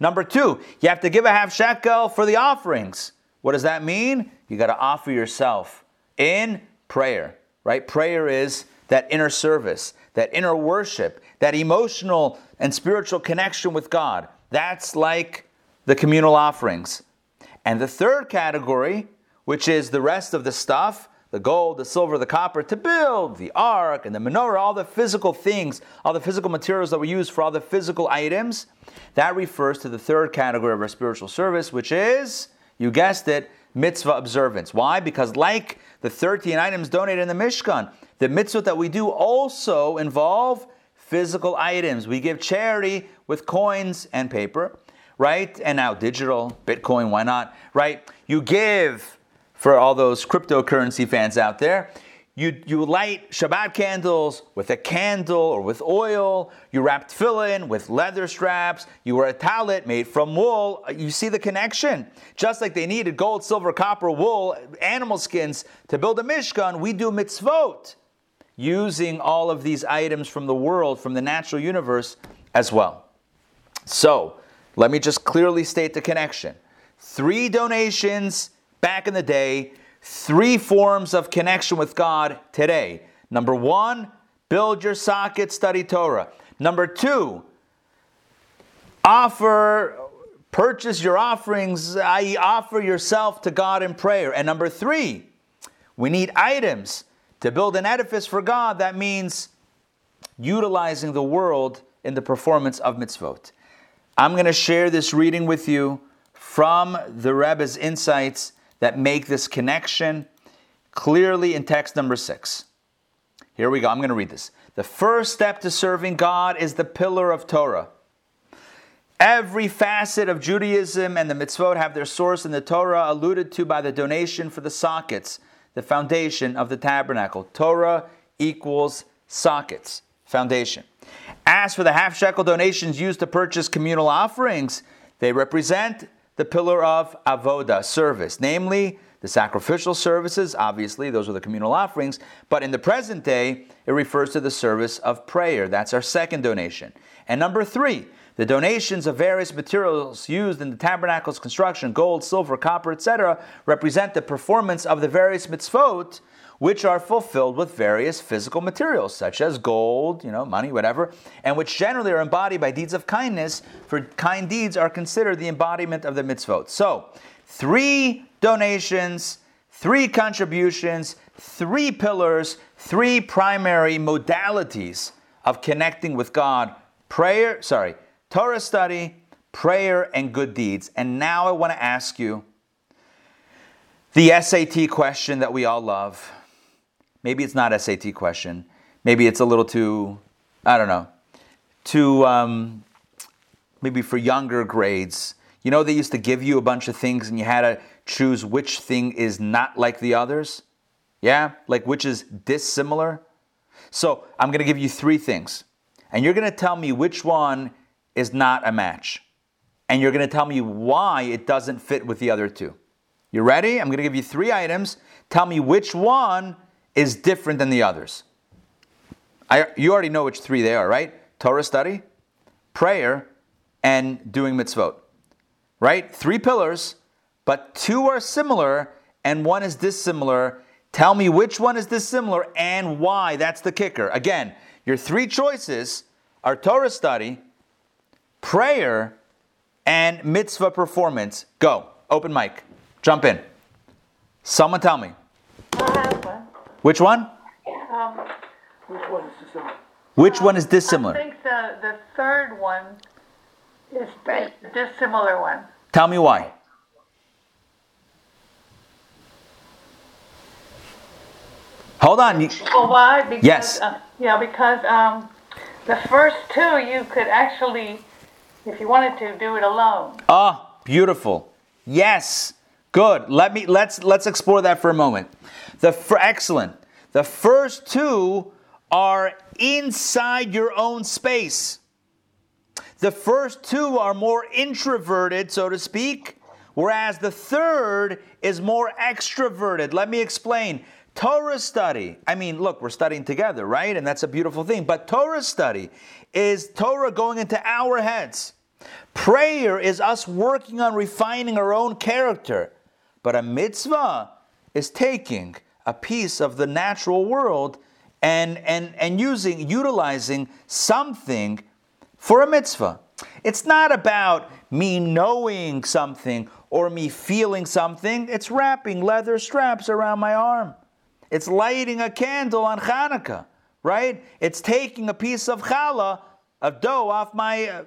Number 2, you have to give a half shekel for the offerings. What does that mean? You got to offer yourself in prayer, right? Prayer is that inner service, that inner worship, that emotional and spiritual connection with God. That's like the communal offerings. And the third category, which is the rest of the stuff, the gold, the silver, the copper, to build the ark and the menorah, all the physical things, all the physical materials that were used for all the physical items, that refers to the third category of our spiritual service, which is, you guessed it, mitzvah observance. Why? Because like the 13 items donated in the Mishkan, the mitzvot that we do also involve physical items. We give charity with coins and paper, right? And now digital, Bitcoin, why not, right? You give... for all those cryptocurrency fans out there, you light Shabbat candles with a candle or with oil. You wrap tefillin with leather straps. You wear a tallit made from wool. You see the connection. Just like they needed gold, silver, copper, wool, animal skins to build a Mishkan, we do mitzvot using all of these items from the world, from the natural universe as well. So let me just clearly state the connection. 3 donations back in the day, 3 forms of connection with God today. Number 1, build your socket, study Torah. Number 2, purchase your offerings, i.e. offer yourself to God in prayer. And number 3, we need items to build an edifice for God. That means utilizing the world in the performance of mitzvot. I'm going to share this reading with you from the Rebbe's insights that make this connection clearly in text number 6. Here we go. I'm going to read this. The first step to serving God is the pillar of Torah. Every facet of Judaism and the mitzvot have their source in the Torah, alluded to by the donation for the sockets, the foundation of the tabernacle. Torah equals sockets, foundation. As for the half-shekel donations used to purchase communal offerings, they represent the pillar of avoda, service, namely the sacrificial services. Obviously, those are the communal offerings. But in the present day, it refers to the service of prayer. That's our second donation. And number 3, the donations of various materials used in the tabernacle's construction, gold, silver, copper, etc., represent the performance of the various mitzvot, which are fulfilled with various physical materials, such as gold, money, whatever, and which generally are embodied by deeds of kindness, for kind deeds are considered the embodiment of the mitzvot. So, 3 donations, 3 contributions, 3 pillars, 3 primary modalities of connecting with God, Torah study, prayer, and good deeds. And now I want to ask you the SAT question that we all love. Maybe it's not SAT question. Maybe it's a little too, maybe for younger grades. You know, they used to give you a bunch of things and you had to choose which thing is not like the others? Yeah? Like which is dissimilar? So I'm going to give you 3 things. And you're going to tell me which one is not a match. And you're going to tell me why it doesn't fit with the other 2. You ready? I'm going to give you 3 items. Tell me which one is different than the others. You already know which 3 they are, right? Torah study, prayer, and doing mitzvot. Right? 3 pillars, but 2 are similar and 1 is dissimilar. Tell me which one is dissimilar and why. That's the kicker. Again, your 3 choices are Torah study, prayer, and mitzvah performance. Go. Open mic. Jump in. Someone tell me. Which one? Which one is dissimilar? Which one is dissimilar? I think the third one is the dissimilar one. Tell me why. Hold on. Well, why? Because, yes. Because the first 2 you could actually, if you wanted to, do it alone. Ah, beautiful. Yes. Good. Let's explore that for a moment. Excellent. The first 2 are inside your own space. The first 2 are more introverted, so to speak, whereas the third is more extroverted. Let me explain. Torah study. I mean, look, we're studying together, right? And that's a beautiful thing. But Torah study is Torah going into our heads. Prayer is us working on refining our own character. But a mitzvah is taking a piece of the natural world and utilizing something for a mitzvah. It's not about me knowing something or me feeling something. It's wrapping leather straps around my arm. It's lighting a candle on Hanukkah, right? It's taking a piece of challah, of dough, off my,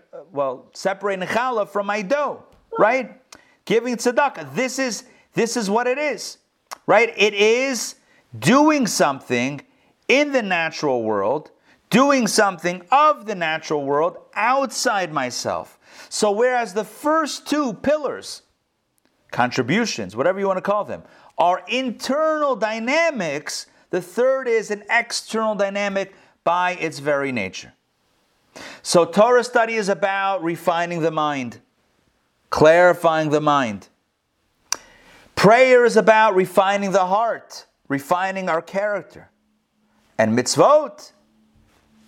separating challah from my dough, right? Giving tzedakah. This is what it is, right? It is doing something in the natural world, doing something of the natural world outside myself. So whereas the first two pillars, contributions, whatever you want to call them, are internal dynamics, the third is an external dynamic by its very nature. So Torah study is about refining the mind, clarifying the mind. Prayer is about refining the heart, refining our character. And mitzvot,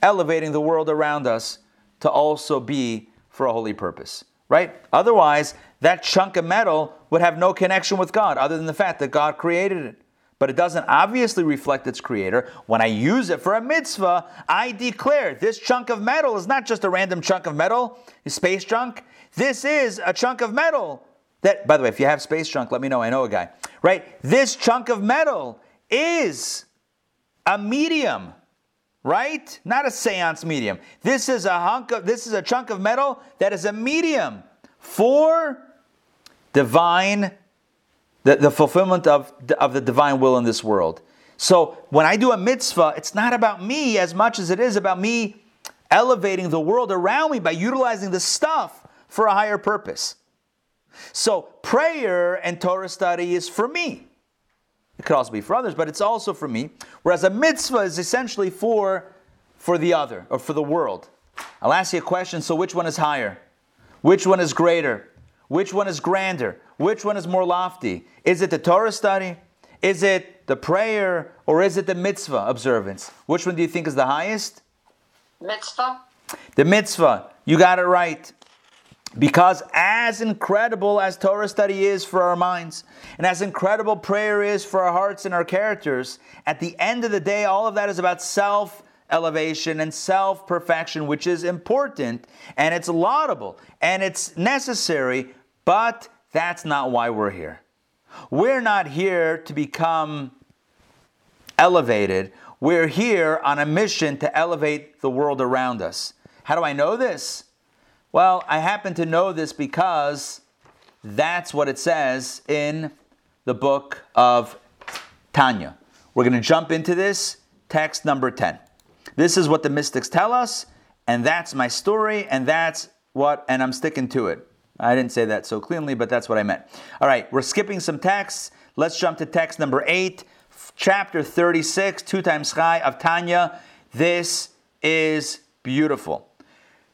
elevating the world around us to also be for a holy purpose, right? Otherwise, that chunk of metal would have no connection with God other than the fact that God created it. But it doesn't obviously reflect its creator. When I use it for a mitzvah, I declare this chunk of metal is not just a random chunk of metal, space junk. This is a chunk of metal that, by the way, if you have space junk, let me know. I know a guy, right? This chunk of metal is a medium, right? Not a seance medium. This is a chunk of metal that is a medium for divine, the fulfillment of the divine will in this world. So when I do a mitzvah, it's not about me as much as it is about me elevating the world around me by utilizing the stuff for a higher purpose. So prayer and Torah study is for me. It could also be for others, but it's also for me. Whereas a mitzvah is essentially for the other, or for the world. I'll ask you a question, so which one is higher? Which one is greater? Which one is grander? Which one is more lofty? Is it the Torah study? Is it the prayer? Or is it the mitzvah observance? Which one do you think is the highest? Mitzvah. The mitzvah. You got it right. Because as incredible as Torah study is for our minds, and as incredible prayer is for our hearts and our characters, at the end of the day, all of that is about self-elevation and self-perfection, which is important, and it's laudable, and it's necessary, but that's not why we're here. We're not here to become elevated. We're here on a mission to elevate the world around us. How do I know this? Well, I happen to know this because that's what it says in the book of Tanya. We're going to jump into this, text number 10. This is what the mystics tell us, and that's my story, and I'm sticking to it. I didn't say that so cleanly, but that's what I meant. All right, we're skipping some texts. Let's jump to text number 8, chapter 36, 2 times Chai of Tanya. This is beautiful.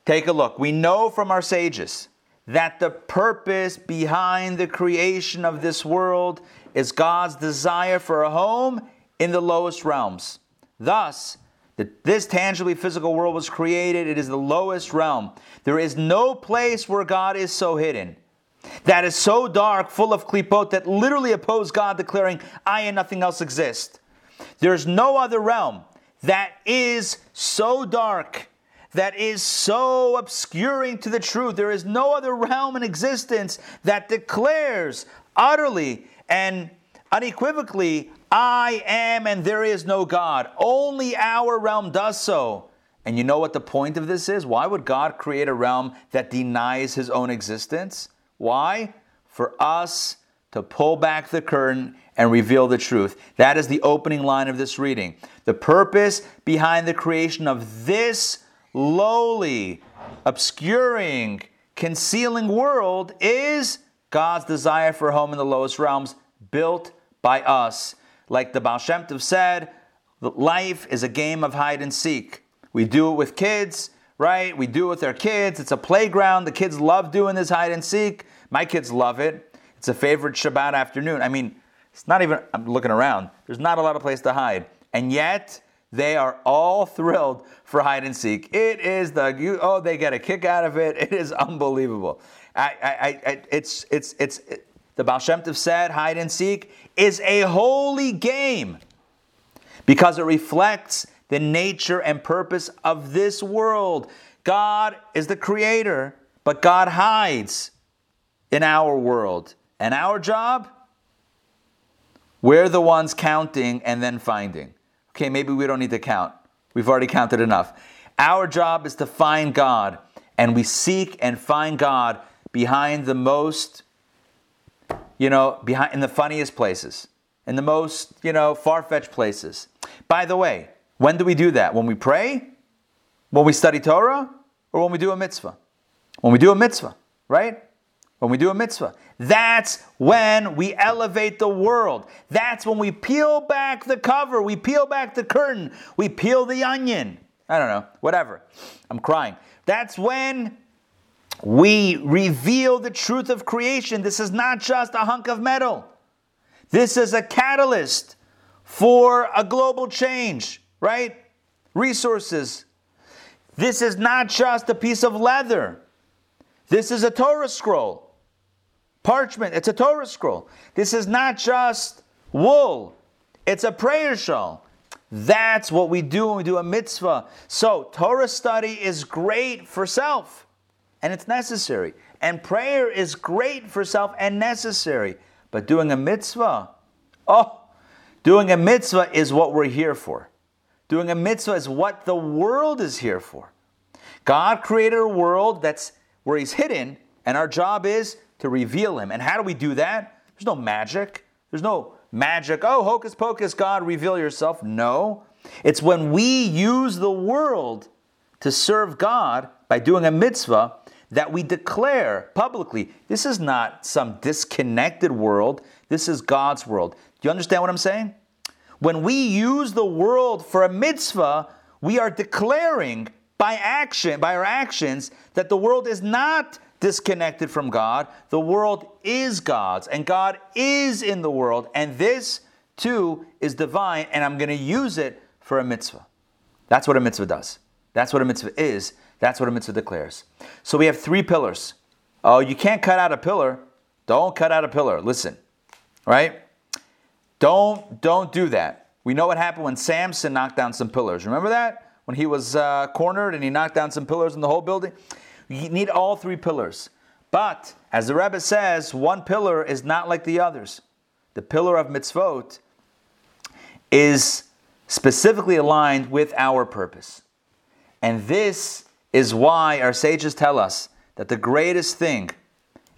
Take a look. We know from our sages that the purpose behind the creation of this world is God's desire for a home in the lowest realms. Thus, this tangibly physical world was created. It is the lowest realm. There is no place where God is so hidden, that is so dark, full of klipot, that literally oppose God, declaring, I and nothing else exist. There is no other realm that is so dark, that is so obscuring to the truth. There is no other realm in existence that declares utterly and unequivocally, I am and there is no God. Only our realm does so. And you know what the point of this is? Why would God create a realm that denies his own existence? Why? For us to pull back the curtain and reveal the truth. That is the opening line of this reading. The purpose behind the creation of this lowly, obscuring, concealing world is God's desire for home in the lowest realms, built by us. Like the Baal Shem Tov said, life is a game of hide and seek. We do it with kids, right? We do it with our kids. It's a playground. The kids love doing this hide and seek. My kids love it. It's a favorite Shabbat afternoon. I mean, I'm looking around. There's not a lot of place to hide. And yet, they are all thrilled for hide and seek. It is they get a kick out of it. It is unbelievable. The Baal Shem Tov said, hide and seek is a holy game because it reflects the nature and purpose of this world. God is the creator, but God hides in our world. And our job? We're the ones counting and then finding. Okay, maybe we don't need to count. We've already counted enough. Our job is to find God, and we seek and find God behind the most, in the funniest places, in the most, far-fetched places. By the way, when do we do that? When we pray? When we study Torah? Or when we do a mitzvah? When we do a mitzvah, right? When we do a mitzvah. That's when we elevate the world. That's when we peel back the cover. We peel back the curtain. We peel the onion. I don't know. Whatever. I'm crying. That's when we reveal the truth of creation. This is not just a hunk of metal. This is a catalyst for a global change, right? Resources. This is not just a piece of leather. This is a Torah scroll. Parchment, it's a Torah scroll. This is not just wool. It's a prayer shawl. That's what we do when we do a mitzvah. So Torah study is great for self, and it's necessary. And prayer is great for self and necessary. But doing a mitzvah, doing a mitzvah is what we're here for. Doing a mitzvah is what the world is here for. God created a world that's where he's hidden, and our job is to reveal him. And how do we do that? There's no magic. There's no magic. Oh, hocus pocus, God, reveal yourself. No. It's when we use the world to serve God by doing a mitzvah that we declare publicly, this is not some disconnected world. This is God's world. Do you understand what I'm saying? When we use the world for a mitzvah, we are declaring by our actions, that the world is not disconnected from God. The world is God's, and God is in the world, and this too is divine, and I'm going to use it for a mitzvah. That's what a mitzvah does. That's what a mitzvah is. That's what a mitzvah declares. So we have three pillars. Oh, you can't cut out a pillar. Don't cut out a pillar. Listen, right? Don't do that. We know what happened when Samson knocked down some pillars. Remember that? When he was cornered and he knocked down some pillars in the whole building. You need all three pillars. But, as the Rebbe says, one pillar is not like the others. The pillar of mitzvot is specifically aligned with our purpose. And this is why our sages tell us that the greatest thing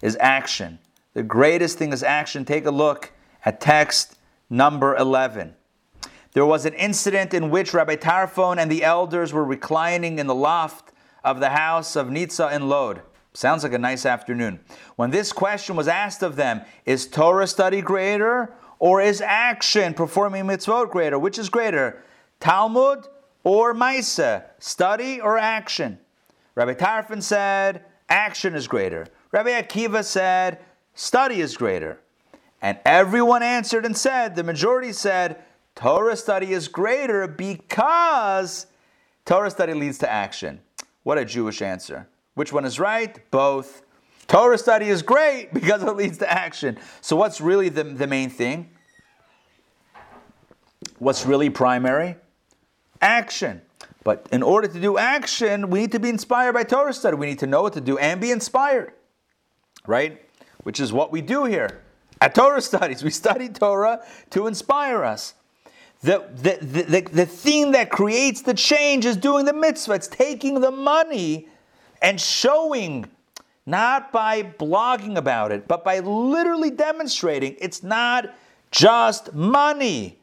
is action. The greatest thing is action. Take a look at text number 11. There was an incident in which Rabbi Tarfon and the elders were reclining in the loft of the house of Nitzah in Lod. Sounds like a nice afternoon. When this question was asked of them, is Torah study greater or is action performing mitzvot greater? Which is greater, Talmud or Maaseh, study or action? Rabbi Tarfon said, action is greater. Rabbi Akiva said, study is greater. And everyone answered and said, the majority said, Torah study is greater because Torah study leads to action. What a Jewish answer. Which one is right? Both. Torah study is great because it leads to action. So what's really the main thing? What's really primary? Action. But in order to do action, we need to be inspired by Torah study. We need to know what to do and be inspired. Right? Which is what we do here at Torah studies. We study Torah to inspire us. The thing that creates the change is doing the mitzvah. It's taking the money and showing, not by blogging about it, but by literally demonstrating. It's not just money.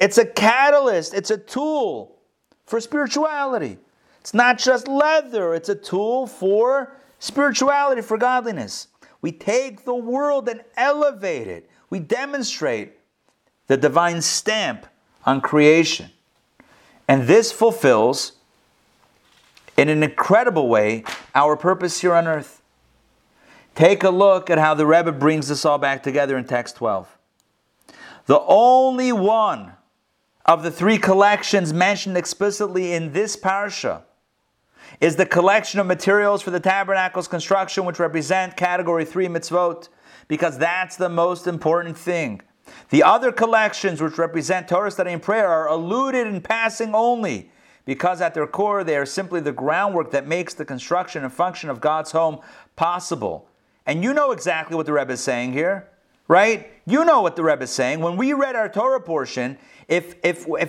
It's a catalyst. It's a tool for spirituality. It's not just leather. It's a tool for spirituality, for godliness. We take the world and elevate it. We demonstrate the divine stamp on creation. And this fulfills, in an incredible way, our purpose here on earth. Take a look at how the Rebbe brings this all back together in text 12. The only one of the three collections mentioned explicitly in this parsha is the collection of materials for the tabernacle's construction, which represent category 3 mitzvot, because that's the most important thing. The other collections which represent Torah study and prayer are alluded in passing only, because at their core they are simply the groundwork that makes the construction and function of God's home possible. And you know exactly what the Rebbe is saying here, right? You know what the Rebbe is saying. When we read our Torah portion, if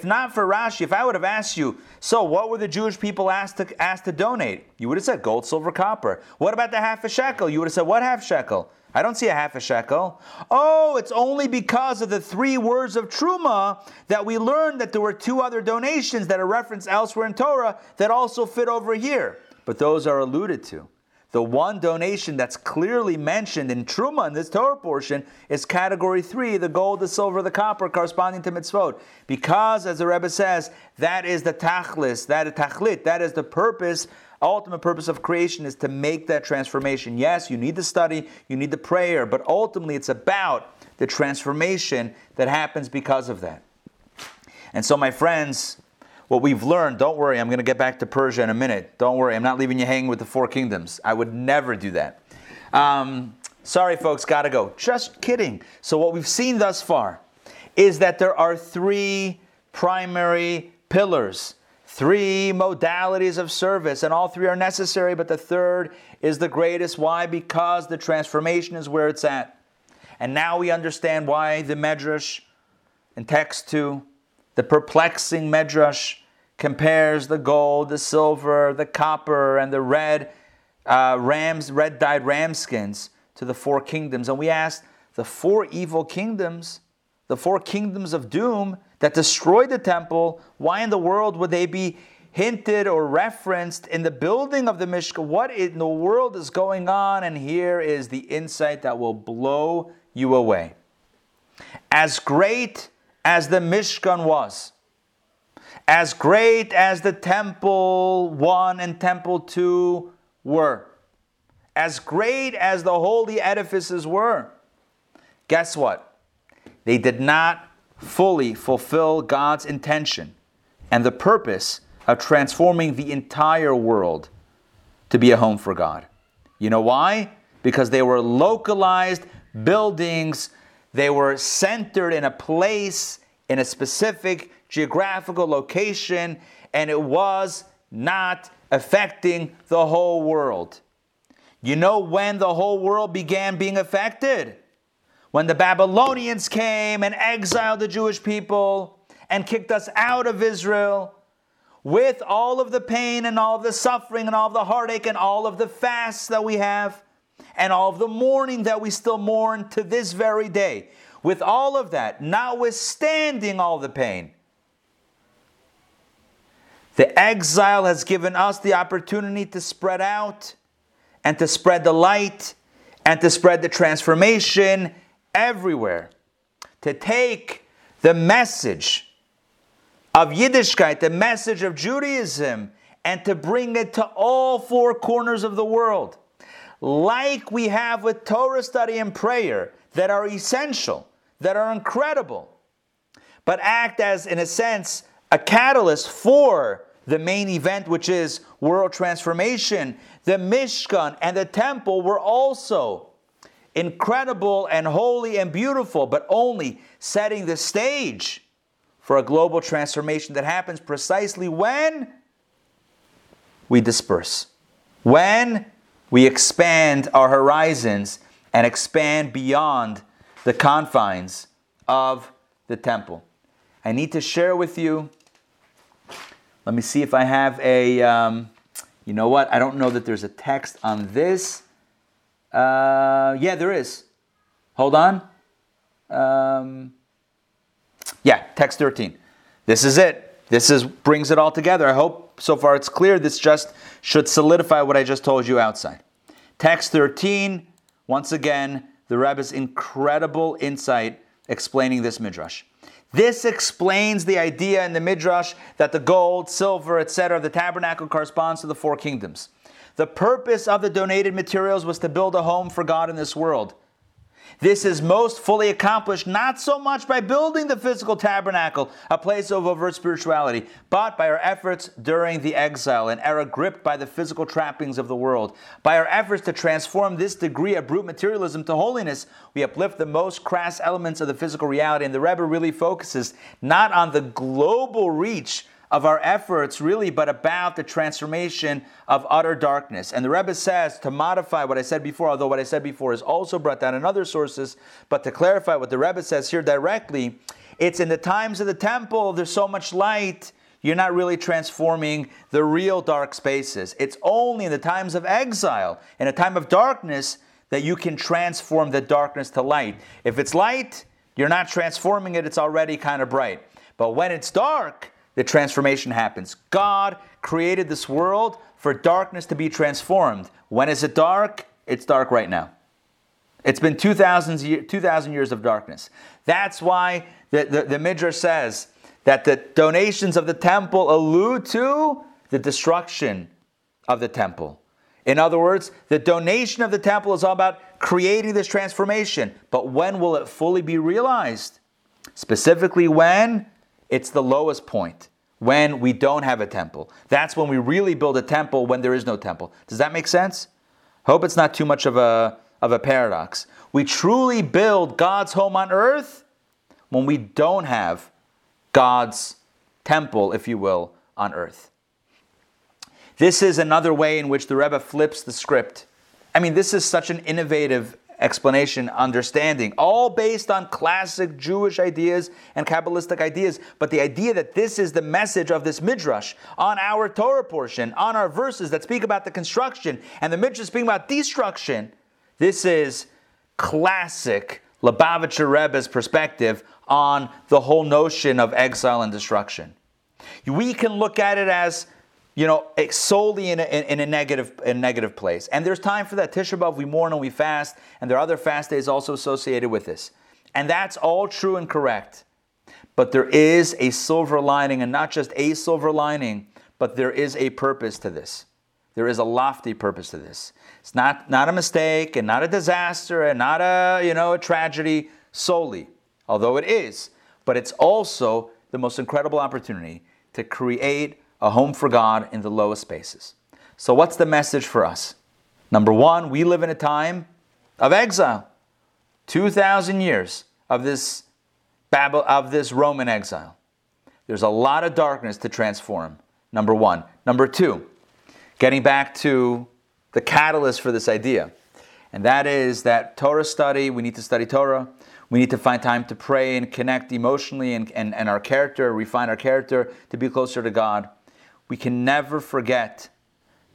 not for Rashi, if I would have asked you, so what were the Jewish people asked to donate? You would have said gold, silver, copper. What about the half a shekel? You would have said, what half shekel? I don't see a half a shekel. Oh, it's only because of the three words of Truma that we learned that there were two other donations that are referenced elsewhere in Torah that also fit over here. But those are alluded to. The one donation that's clearly mentioned in Truma in this Torah portion is category 3, the gold, the silver, the copper, corresponding to mitzvot. Because, as the Rebbe says, that is the tachlis, that is the purpose. Ultimate purpose of creation is to make that transformation. Yes, you need the study, you need the prayer, but ultimately it's about the transformation that happens because of that. And so, my friends, what we've learned, don't worry, I'm going to get back to Persia in a minute. Don't worry, I'm not leaving you hanging with the four kingdoms. I would never do that. Sorry, folks, got to go. Just kidding. So what we've seen thus far is that there are three primary pillars, three modalities of service, and all three are necessary, but the third is the greatest. Why? Because the transformation is where it's at. And now we understand why the Medrash in text 2, the perplexing Medrash, compares the gold, the silver, the copper, and the red-dyed ram skins to the four kingdoms. And we asked, the four evil kingdoms, the four kingdoms of doom that destroyed the temple, why in the world would they be hinted or referenced in the building of the Mishkan? What in the world is going on? And here is the insight that will blow you away. As great as the Mishkan was, as great as the Temple 1 and Temple 2 were, as great as the holy edifices were, guess what? They did not fully fulfill God's intention and the purpose of transforming the entire world to be a home for God. You know why? Because they were localized buildings. They were centered in a place, in a specific geographical location, and it was not affecting the whole world. You know when the whole world began being affected? When the Babylonians came and exiled the Jewish people and kicked us out of Israel, with all of the pain and all of the suffering and all of the heartache and all of the fasts that we have and all of the mourning that we still mourn to this very day, with all of that, notwithstanding all the pain, the exile has given us the opportunity to spread out and to spread the light and to spread the transformation everywhere, to take the message of Yiddishkeit, the message of Judaism, and to bring it to all four corners of the world. Like we have with Torah study and prayer, that are essential, that are incredible, but act as, in a sense, a catalyst for the main event, which is world transformation. The Mishkan and the temple were also incredible and holy and beautiful, but only setting the stage for a global transformation that happens precisely when we disperse, when we expand our horizons and expand beyond the confines of the temple. I need to share with you, let me see if I have a, you know what, I don't know that there's a text on this. Yeah, there is. Hold on. Yeah, text 13. This is it. This brings it all together. I hope so far it's clear. This just should solidify what I just told you outside. Text 13, once again, the Rebbe's incredible insight explaining this midrash. This explains the idea in the midrash that the gold, silver, etc. of the tabernacle corresponds to the four kingdoms. The purpose of the donated materials was to build a home for God in this world. This is most fully accomplished not so much by building the physical tabernacle, a place of overt spirituality, but by our efforts during the exile, an era gripped by the physical trappings of the world. By our efforts to transform this degree of brute materialism to holiness, we uplift the most crass elements of the physical reality. And the Rebbe really focuses not on the global reach of our efforts, really, but about the transformation of utter darkness. And the Rebbe says, to modify what I said before, although what I said before is also brought down in other sources, but to clarify what the Rebbe says here directly, it's in the times of the temple, there's so much light, you're not really transforming the real dark spaces. It's only in the times of exile, in a time of darkness, that you can transform the darkness to light. If it's light, you're not transforming it, it's already kind of bright. But when it's dark, the transformation happens. God created this world for darkness to be transformed. When is it dark? It's dark right now. It's been 2,000 years of darkness. That's why the Midrash says that the donations of the temple allude to the destruction of the temple. In other words, the donation of the temple is all about creating this transformation. But when will it fully be realized? Specifically when? It's the lowest point, when we don't have a temple. That's when we really build a temple, when there is no temple. Does that make sense? Hope it's not too much of a paradox. We truly build God's home on earth when we don't have God's temple, if you will, on earth. This is another way in which the Rebbe flips the script. I mean, this is such an innovative explanation, understanding, all based on classic Jewish ideas and Kabbalistic ideas. But the idea that this is the message of this Midrash on our Torah portion, on our verses that speak about the construction, and the Midrash speaking about destruction, this is classic Lubavitcher Rebbe's perspective on the whole notion of exile and destruction. We can look at it as, you know, solely in a negative place. And there's time for that. Tisha B'Av, we mourn and we fast, and there are other fast days also associated with this. And that's all true and correct. But there is a silver lining, and not just a silver lining, but there is a purpose to this. There is a lofty purpose to this. It's not a mistake, and not a disaster, and not a tragedy solely, although it is. But it's also the most incredible opportunity to create a home for God in the lowest spaces. So what's the message for us? Number one, we live in a time of exile. 2,000 years of this Roman exile. There's a lot of darkness to transform, number one. Number two, getting back to the catalyst for this idea, and that is that Torah study, we need to study Torah. We need to find time to pray and connect emotionally and our character, refine our character to be closer to God. We can never forget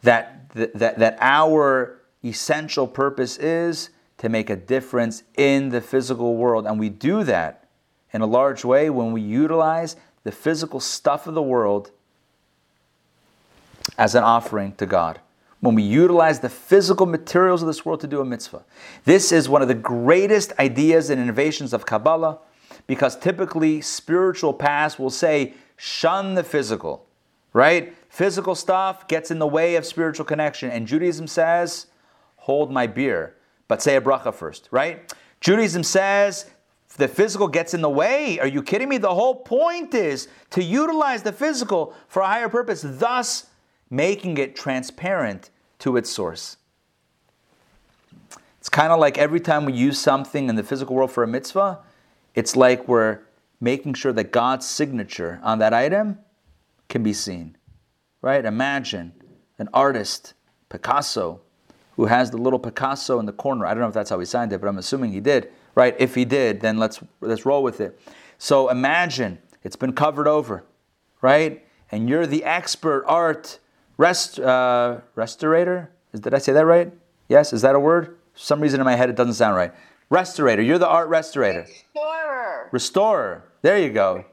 that our essential purpose is to make a difference in the physical world. And we do that in a large way when we utilize the physical stuff of the world as an offering to God. When we utilize the physical materials of this world to do a mitzvah. This is one of the greatest ideas and innovations of Kabbalah, because typically spiritual paths will say, shun the physical, right? Physical stuff gets in the way of spiritual connection. And Judaism says, hold my beer, but say a bracha first, right? Judaism says, the physical gets in the way. Are you kidding me? The whole point is to utilize the physical for a higher purpose, thus making it transparent to its source. It's kind of like every time we use something in the physical world for a mitzvah, it's like we're making sure that God's signature on that item can be seen, right? Imagine an artist, Picasso, who has the little Picasso in the corner. I don't know if that's how he signed it, but I'm assuming he did, right? If he did, then let's roll with it. So imagine it's been covered over, right? And you're the expert art restorator? Did I say that right? Yes, is that a word? For some reason in my head it doesn't sound right. Restorator, you're the art restorator. Restorer. There you go.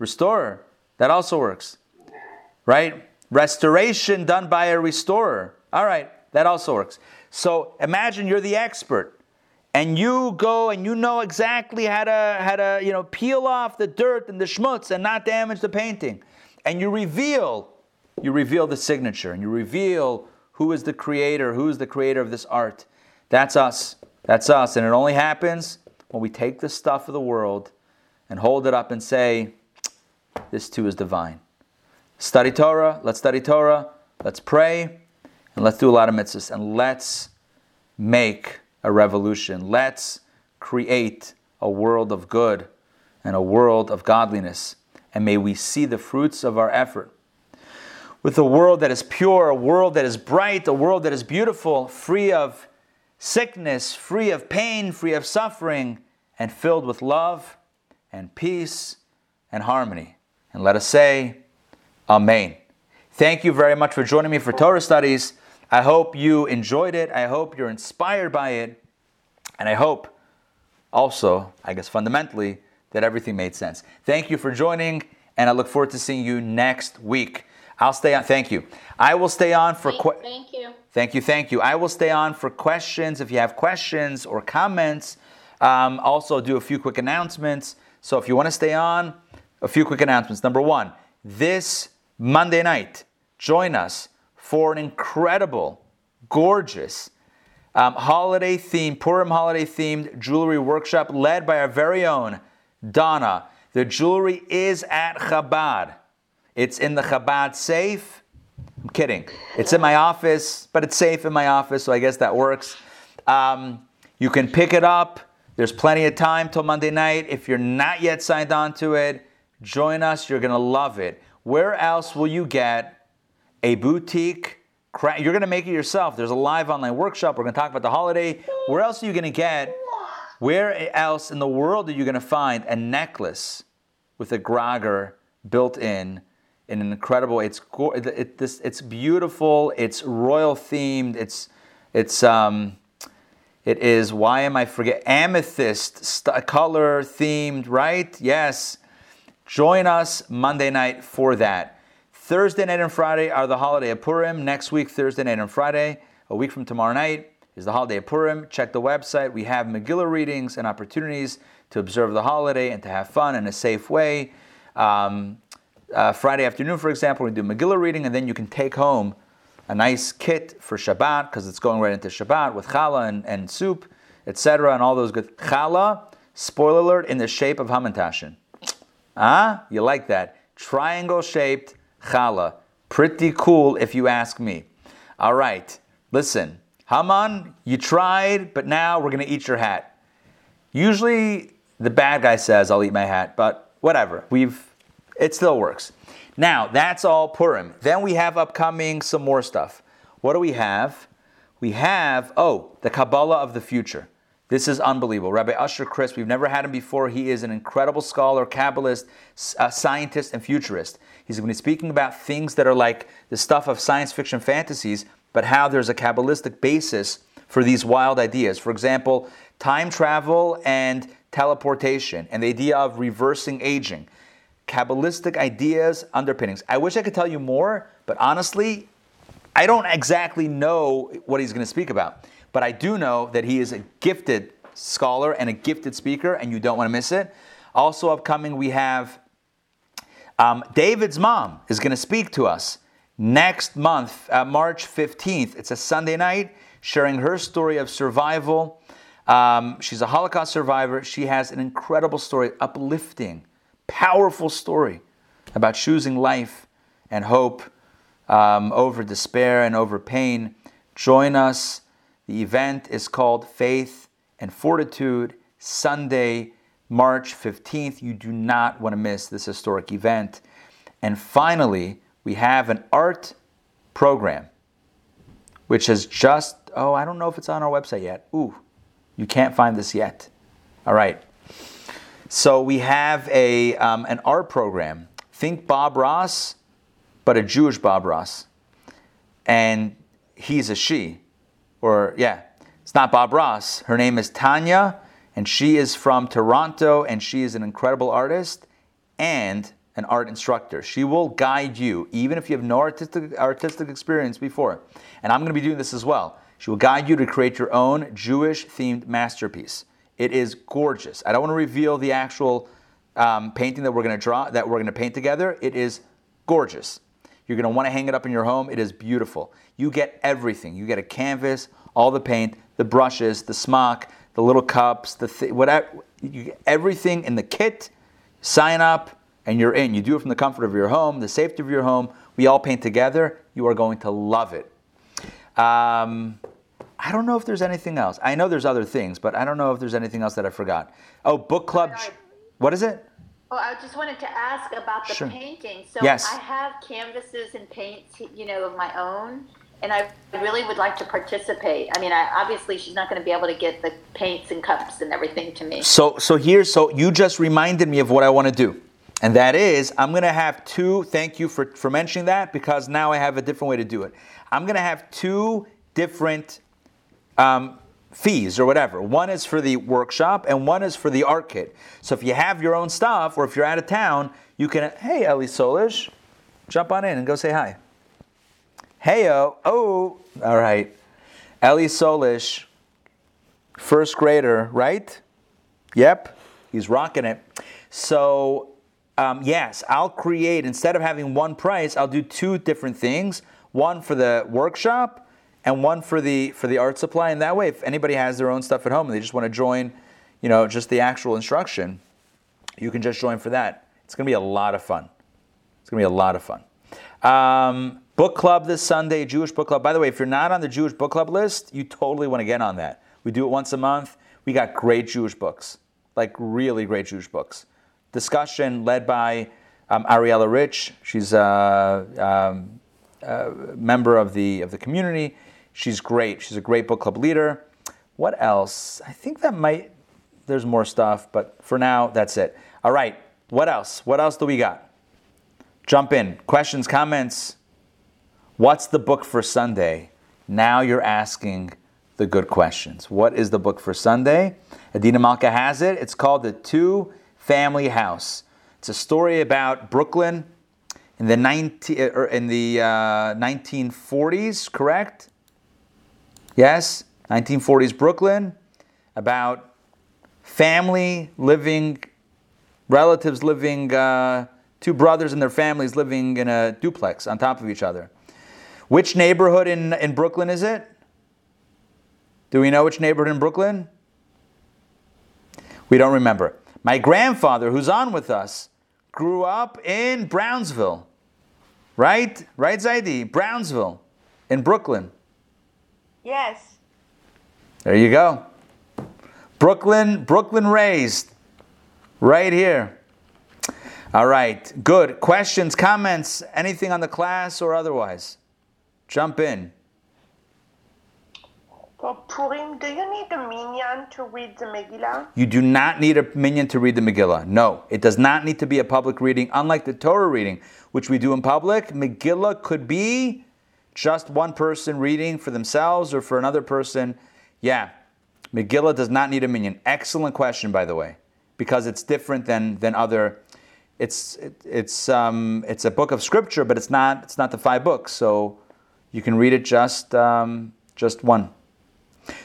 Restorer. That also works. Right? Restoration done by a restorer. All right, that also works. So imagine you're the expert, and you go and you know exactly how to peel off the dirt and the schmutz and not damage the painting. And you reveal the signature, and you reveal who is the creator of this art. That's us. That's us, and it only happens when we take the stuff of the world and hold it up and say, this too is divine. Study Torah, let's pray, and let's do a lot of mitzvahs, and let's make a revolution. Let's create a world of good and a world of godliness, and may we see the fruits of our effort. With a world that is pure, a world that is bright, a world that is beautiful, free of sickness, free of pain, free of suffering, and filled with love and peace and harmony. And let us say, Amen. Thank you very much for joining me for Torah studies. I hope you enjoyed it. I hope you're inspired by it. And I hope also, I guess fundamentally, that everything made sense. Thank you for joining, and I look forward to seeing you next week. I'll stay on. Thank you. I will stay on for Thank you. I will stay on for questions if you have questions or comments. Also do a few quick announcements. So if you want to stay on, a few quick announcements. Number one, this Monday night, join us for an incredible, gorgeous, holiday-themed, Purim holiday-themed jewelry workshop led by our very own Donna. The jewelry is at Chabad. It's in the Chabad safe. I'm kidding. It's in my office, but it's safe in my office, so I guess that works. You can pick it up. There's plenty of time till Monday night. If you're not yet signed on to it, join us. You're going to love it. Where else will you get a boutique? You're going to make it yourself. There's a live online workshop. We're going to talk about the holiday. Where else are you going to get? Where else in the world are you going to find a necklace with a grogger built in an incredible? It's beautiful. It's royal themed. It is. Why am I forget? Amethyst color themed, right? Yes. Join us Monday night for that. Thursday night and Friday are the holiday of Purim. Next week, Thursday night and Friday, a week from tomorrow night, is the holiday of Purim. Check the website. We have Megillah readings and opportunities to observe the holiday and to have fun in a safe way. Friday afternoon, for example, we do Megillah reading, and then you can take home a nice kit for Shabbat, because it's going right into Shabbat with challah and soup, etc., and all those good challah, spoiler alert, in the shape of hamantashen. Ah, you like that. Triangle-shaped challah. Pretty cool if you ask me. All right, listen. Haman, you tried, but now we're going to eat your hat. Usually the bad guy says, I'll eat my hat, but whatever. It still works. Now, that's all Purim. Then we have upcoming some more stuff. What do we have? We have, the Kabbalah of the future. This is unbelievable. Rabbi Usher Chris, we've never had him before. He is an incredible scholar, Kabbalist, scientist, and futurist. He's going to be speaking about things that are like the stuff of science fiction fantasies, but how there's a Kabbalistic basis for these wild ideas. For example, time travel and teleportation, and the idea of reversing aging. Kabbalistic ideas, underpinnings. I wish I could tell you more, but honestly, I don't exactly know what he's going to speak about. But I do know that he is a gifted scholar and a gifted speaker, and you don't want to miss it. Also upcoming, we have David's mom is going to speak to us next month, March 15th. It's a Sunday night, sharing her story of survival. She's a Holocaust survivor. She has an incredible story, uplifting, powerful story about choosing life and hope over despair and over pain. Join us. The event is called Faith and Fortitude, Sunday, March 15th. You do not want to miss this historic event. And finally, we have an art program, which has just, I don't know if it's on our website yet. You can't find this yet. All right. So we have an art program. Think Bob Ross, but a Jewish Bob Ross. And he's a she. It's not Bob Ross. Her name is Tanya, and she is from Toronto, and she is an incredible artist and an art instructor. She will guide you, even if you have no artistic experience before. And I'm going to be doing this as well. She will guide you to create your own Jewish-themed masterpiece. It is gorgeous. I don't want to reveal the actual painting that we're going to draw, that we're going to paint together. It is gorgeous. You're going to want to hang it up in your home. It is beautiful. You get everything. You get a canvas, all the paint, the brushes, the smock, the little cups, everything in the kit. Sign up, and you're in. You do it from the comfort of your home, the safety of your home. We all paint together. You are going to love it. I don't know if there's anything else. I know there's other things, but I don't know if there's anything else that I forgot. Oh, book club. What is it? Oh, I just wanted to ask about the painting. So yes. I have canvases and paints, of my own, and I really would like to participate. I mean, obviously she's not going to be able to get the paints and cups and everything to me. So you just reminded me of what I want to do. And that is, I'm going to have two, thank you for mentioning that, because now I have a different way to do it. I'm going to have two different fees or whatever. One is for the workshop and one is for the art kit. So if you have your own stuff or if you're out of town, you can, hey, Ellie Solish, jump on in and go say hi. Hey, oh, all right. Ellie Solish, first grader, right? Yep, he's rocking it. So, yes, I'll create, instead of having one price, I'll do two different things. One for the workshop and one for the art supply. And that way, if anybody has their own stuff at home and they just want to join, just the actual instruction, you can just join for that. It's going to be a lot of fun. Book club this Sunday, Jewish book club. By the way, if you're not on the Jewish book club list, you totally want to get on that. We do it once a month. We got great Jewish books, like really great Jewish books. Discussion led by Ariella Rich. She's a member of the community. She's great. She's a great book club leader. What else? I think there's more stuff, but for now, that's it. All right. What else? What else do we got? Jump in. Questions, comments? What's the book for Sunday? Now you're asking the good questions. What is the book for Sunday? Adina Malka has it. It's called The Two Family House. It's a story about Brooklyn in the 1940s, correct? Yes, 1940s Brooklyn, about family living, relatives living, two brothers and their families living in a duplex on top of each other. Which neighborhood in Brooklyn is it? Do we know which neighborhood in Brooklyn? We don't remember. My grandfather, who's on with us, grew up in Brownsville. Right, Zaidi? Brownsville in Brooklyn. Yes. There you go. Brooklyn raised. Right here. All right. Good. Questions, comments, anything on the class or otherwise? Jump in. For Purim, do you need a minyan to read the Megillah? You do not need a minyan to read the Megillah. No, it does not need to be a public reading. Unlike the Torah reading, which we do in public, Megillah could be just one person reading for themselves or for another person. Yeah, Megillah does not need a minyan. Excellent question, by the way, because it's different than other. It's a book of scripture, but it's not the five books. So you can read it just one.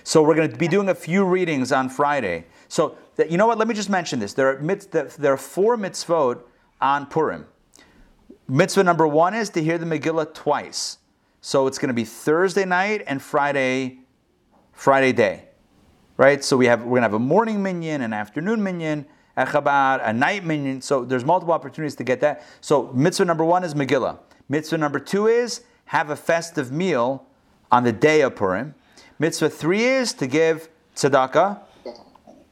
So we're going to be doing a few readings on Friday. So you know what? Let me just mention this. There are four mitzvot on Purim. Mitzvah number one is to hear the Megillah twice. So it's going to be Thursday night and Friday day, right? So we're going to have a morning minyan, an afternoon minyan, a Chabad, a night minyan. So there's multiple opportunities to get that. So mitzvah number one is Megillah. Mitzvah number two is have a festive meal on the day of Purim. Mitzvah 3 is to give tzedakah,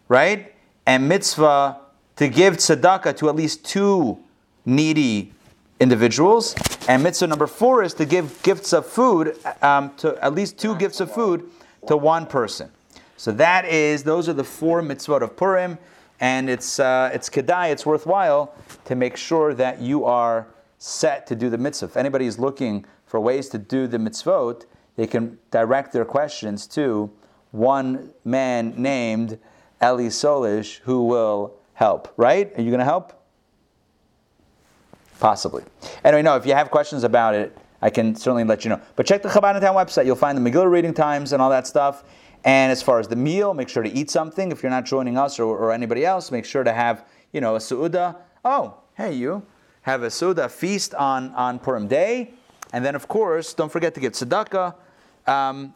right? And mitzvah to give tzedakah to at least two needy individuals. And mitzvah number 4 is to give gifts of food, to at least two gifts of food to one person. So those are the four mitzvot of Purim, and it's kedai, it's worthwhile to make sure that you are set to do the mitzvah. If anybody is looking for ways to do the mitzvot, they can direct their questions to one man named Eli Solish who will help, right? Are you going to help? Possibly. Anyway, if you have questions about it, I can certainly let you know. But check the Chabad in Town website. You'll find the Megillah reading times and all that stuff. And as far as the meal, make sure to eat something. If you're not joining us or anybody else, make sure to have, a su'udah. Oh, hey, you. Have a su'udah feast on Purim Day. And then, of course, don't forget to give tzedakah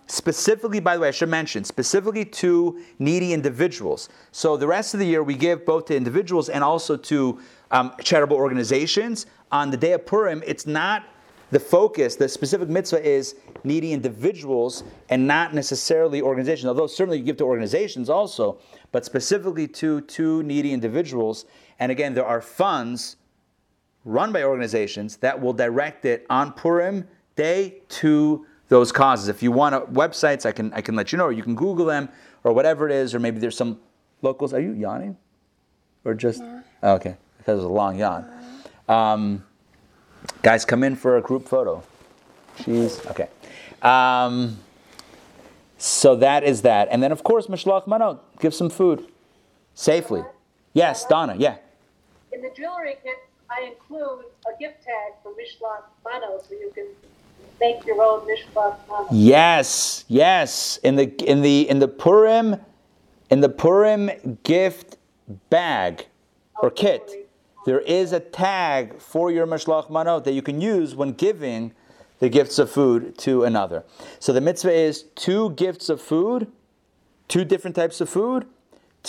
Specifically, by the way, I should mention, specifically to needy individuals. So the rest of the year we give both to individuals and also to charitable organizations. On the day of Purim, it's not the focus, the specific mitzvah is needy individuals and not necessarily organizations, although certainly you give to organizations also, but specifically to two needy individuals. And again, there are funds run by organizations that will direct it on Purim Day to those causes. If you want websites, I can let you know, or you can Google them, or whatever it is, or maybe there's some locals. Are you yawning? Or just... Yeah. Oh, okay. That was a long yawn. Guys, come in for a group photo. Jeez. Okay. So that is that. And then, of course, Mishloach Manot, give some food. Safely. Yes, Donna, yeah. In the jewelry kit, I include a gift tag for Mishloach Manot, so you can... make your own mishpat. Yes, yes. In the Purim gift bag or kit, there is a tag for your mishloach manot that you can use when giving the gifts of food to another. So the mitzvah is two gifts of food, two different types of food,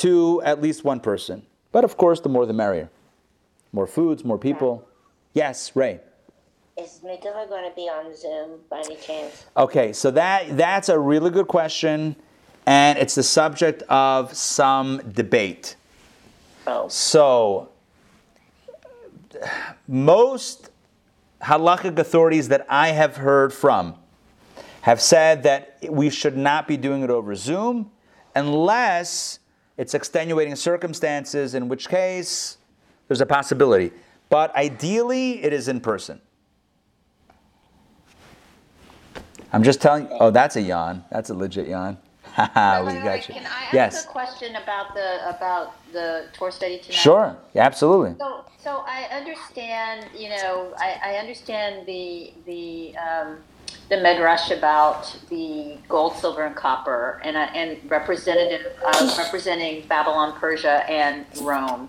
to at least one person. But of course, the more the merrier. More foods, more people. Yes, Ray. Is Megillah going to be on Zoom by any chance? Okay, so that's a really good question, and it's the subject of some debate. Oh. So, most halakhic authorities that I have heard from have said that we should not be doing it over Zoom unless it's extenuating circumstances, in which case there's a possibility. But ideally, it is in person. I'm just telling you. Oh, that's a yawn. That's a legit yawn. Haha, we got you. Can I ask a question about the Torah study tonight? Sure, absolutely. So I understand. You know, I understand the midrash about the gold, silver, and copper, and representing Babylon, Persia, and Rome.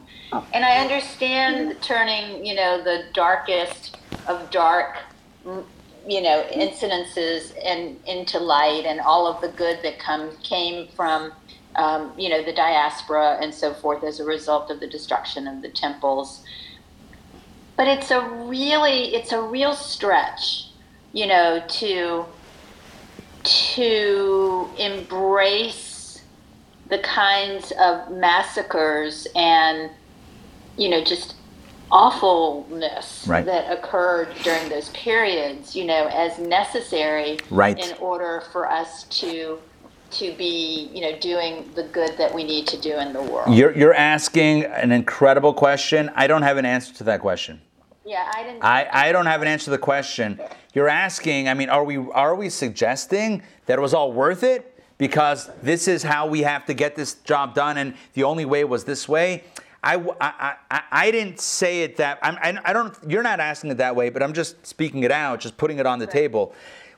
And I understand turning, you know, the darkest of dark, you know, incidences and into light, and all of the good that came from, you know, the diaspora and so forth as a result of the destruction of the temples. But it's a real stretch, you know, to embrace the kinds of massacres and, you know, just awfulness that occurred during those periods, you know, as necessary in order for us to be, you know, doing the good that we need to do in the world. You're asking an incredible question. I don't have an answer to that question. Yeah, I didn't. I don't have an answer to the question. You're asking. I mean, are we suggesting that it was all worth it because this is how we have to get this job done, and the only way was this way? I didn't say it that, I don't, you're not asking it that way, but I'm just speaking it out, just putting it on the table.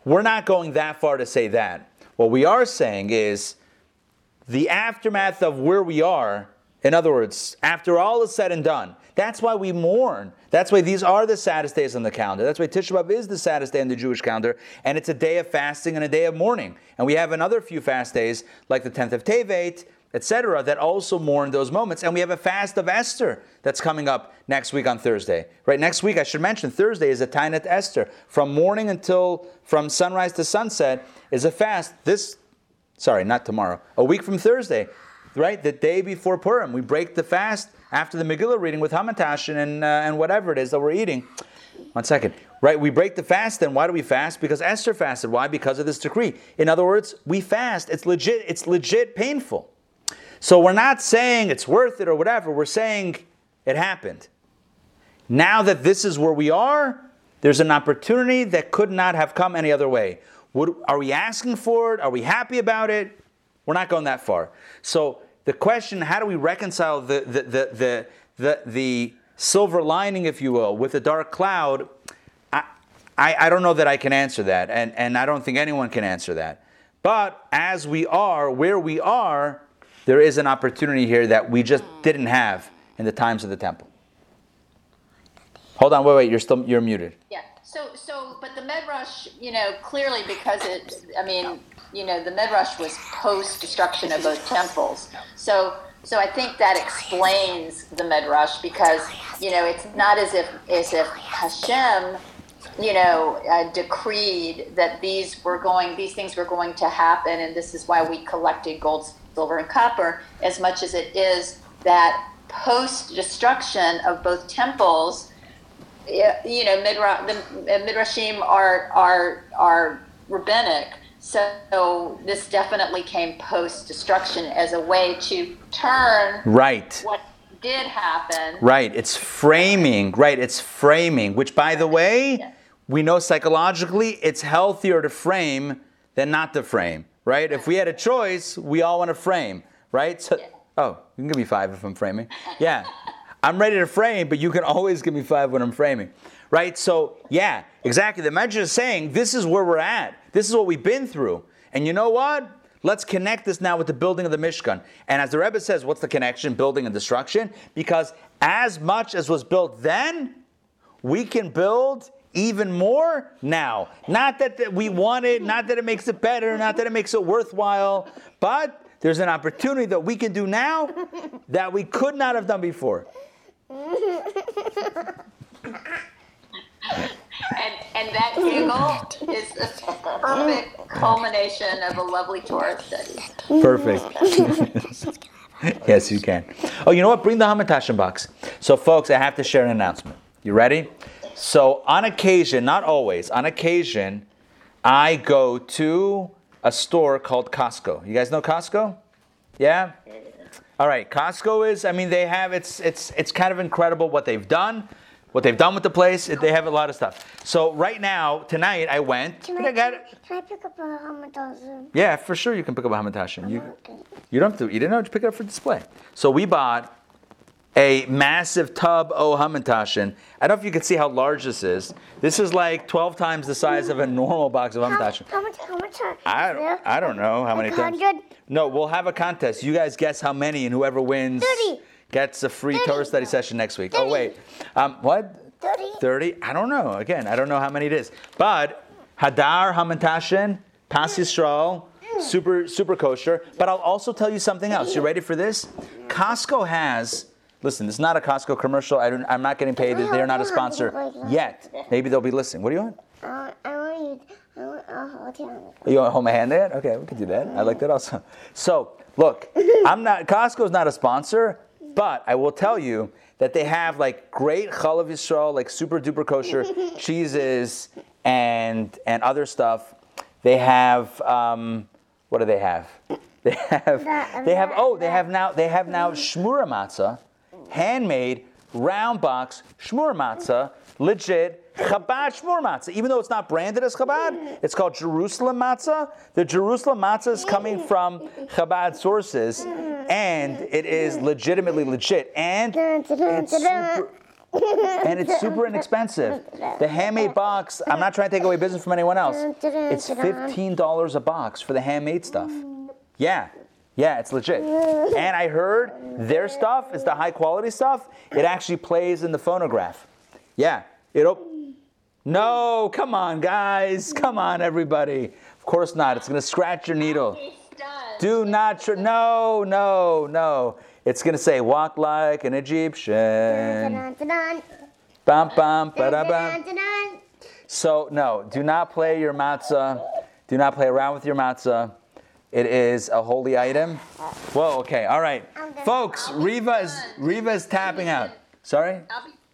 We're not going that far to say that. What we are saying is the aftermath of where we are, in other words, after all is said and done, that's why we mourn. That's why these are the saddest days on the calendar. That's why Tisha B'Av is the saddest day on the Jewish calendar, and it's a day of fasting and a day of mourning. And we have another few fast days, like the 10th of Tevet, etc., that also mourn those moments. And we have a fast of Esther that's coming up next week on Thursday. Right, next week, I should mention, Thursday is a Tanya Esther. From morning until, from sunrise to sunset is a fast. A week from Thursday, right, the day before Purim. We break the fast after the Megillah reading with Hamantashen and whatever it is that we're eating. One second. Right, we break the fast, then why do we fast? Because Esther fasted. Why? Because of this decree. In other words, we fast. It's legit painful. So we're not saying it's worth it or whatever. We're saying it happened. Now that this is where we are, there's an opportunity that could not have come any other way. Are we asking for it? Are we happy about it? We're not going that far. So the question, how do we reconcile the silver lining, if you will, with the dark cloud? I don't know that I can answer that. And I don't think anyone can answer that. But as we are, where we are, there is an opportunity here that we just didn't have in the times of the temple. Hold on, wait, you're muted. Yeah. So, but the Medrash, clearly because the Medrash was post-destruction of both temples. So I think that explains the Medrash because, it's not as if Hashem, decreed that these things were going to happen, and this is why we collected gold, silver, and copper, as much as it is that post-destruction of both temples, Midrashim are rabbinic, so this definitely came post-destruction as a way to turn what did happen. Right, it's framing, which, by the way, we know psychologically it's healthier to frame than not to frame, right? If we had a choice, we all want to frame, right? So, oh, you can give me 5 if I'm framing. Yeah. I'm ready to frame, but you can always give me 5 when I'm framing, right? So, yeah, exactly. The Medrash is saying, this is where we're at. This is what we've been through. And you know what? Let's connect this now with the building of the Mishkan. And as the Rebbe says, what's the connection, building and destruction? Because as much as was built then, we can build even more now. Not that we want it, not that it makes it better, not that it makes it worthwhile, but there's an opportunity that we can do now that we could not have done before. and that giggle is a perfect culmination of a lovely Torah study. Perfect. Yes, you can. Oh, you know what? Bring the Hamantashen box. So, folks, I have to share an announcement. You ready? So, on occasion, not always, on occasion, I go to a store called Costco. You guys know Costco? Yeah? All right, Costco is, they have, it's kind of incredible what they've done with the place. They have a lot of stuff. So right now, tonight, I went. Can I pick up a Hamantashen? Yeah, for sure you can pick up a Hamantashen. You don't have to, you didn't have to pick it up for display. So we bought a massive tub of Hamantashen. I don't know if you can see how large this is. This is like 12 times the size of a normal box of Hamantashen. How much are I don't know how many times. 100? No, we'll have a contest. You guys guess how many, and whoever wins 30. Gets a free 30. Torah study session next week. 30. Oh, wait. What? 30? 30? I don't know. Again, I don't know how many it is. But Hadar Hamantashen, Pas Yisrael, super, super kosher. But I'll also tell you something else. You ready for this? Costco has... Listen, this is not a Costco commercial. I'm not getting paid. They're not a sponsor yet. Maybe they'll be listening. What do you want? You want to hold my hand there? Okay, we can do that. I like that also. So, look, Costco's not a sponsor, but I will tell you that they have like great Chalav Yisrael, like super duper kosher cheeses and other stuff. They have, what do they have? They have now Shmura matzah. Handmade, round box, Shmura matzah, legit, Chabad Shmura matzah. Even though it's not branded as Chabad, it's called Jerusalem matzah. The Jerusalem matzah is coming from Chabad sources, and it is legitimately legit. And it's super inexpensive. The handmade box, I'm not trying to take away business from anyone else. It's $15 a box for the handmade stuff. Yeah. Yeah, it's legit. And I heard their stuff is the high quality stuff. It actually plays in the phonograph. Yeah. No, come on, guys. Come on, everybody. Of course not. It's going to scratch your needle. Do not. No. It's going to say, walk like an Egyptian. Bam, bam, ba-da-bam. So, no, do not play your matzah. Do not play around with your matzah. It is a holy item. Whoa, okay, all right. Folks, Riva's tapping out. Sorry?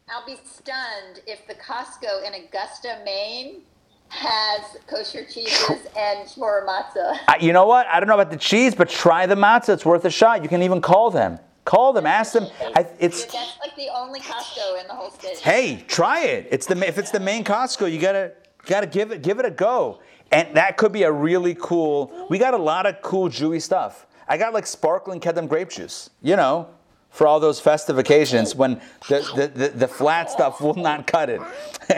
I'll be stunned if the Costco in Augusta, Maine has kosher cheeses and shmura matzah. You know what? I don't know about the cheese, but try the matzah. It's worth a shot. You can even call them. Ask them. That's like the only Costco in the whole state. Hey, try it. If it's the main Costco, you gotta give it a go. And that could be a really cool... We got a lot of cool Jewy stuff. I got like sparkling Kedem grape juice, for all those festive occasions when the flat stuff will not cut it.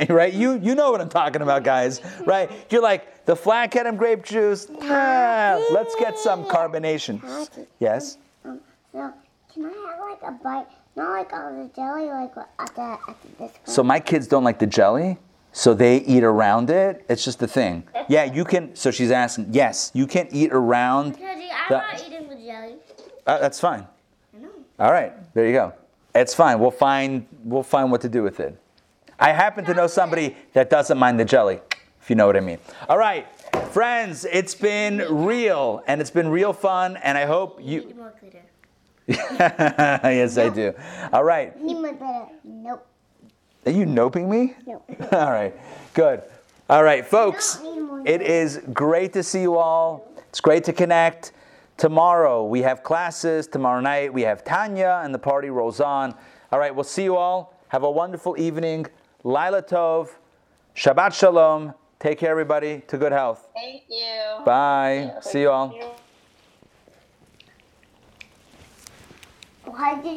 Right? You know what I'm talking about, guys. Right? You're like, the flat Kedem grape juice, let's get some carbonation. Yes? Can I have like a bite? Not like all the jelly, like at this point. So my kids don't like the jelly. So they eat around it. It's just the thing. Yeah, you can. So she's asking. Yes, you can eat around. Okay, I'm not eating with jelly. That's fine. I know. All right, there you go. It's fine. We'll find what to do with it. I happen to know somebody that doesn't mind the jelly, if you know what I mean. All right, friends. It's been real, and it's been real fun. And I hope you. Need more glitter. Yes, no. I do. All right. Need more glitter. Nope. Are you noping me? No. All right, good. All right, folks, it is great to see you all. It's great to connect. Tomorrow we have classes. Tomorrow night we have Tanya and the party rolls on. All right, we'll see you all. Have a wonderful evening. Laila Tov. Shabbat Shalom. Take care, everybody, to good health. Thank you. Bye. Thank you. See you all. Why did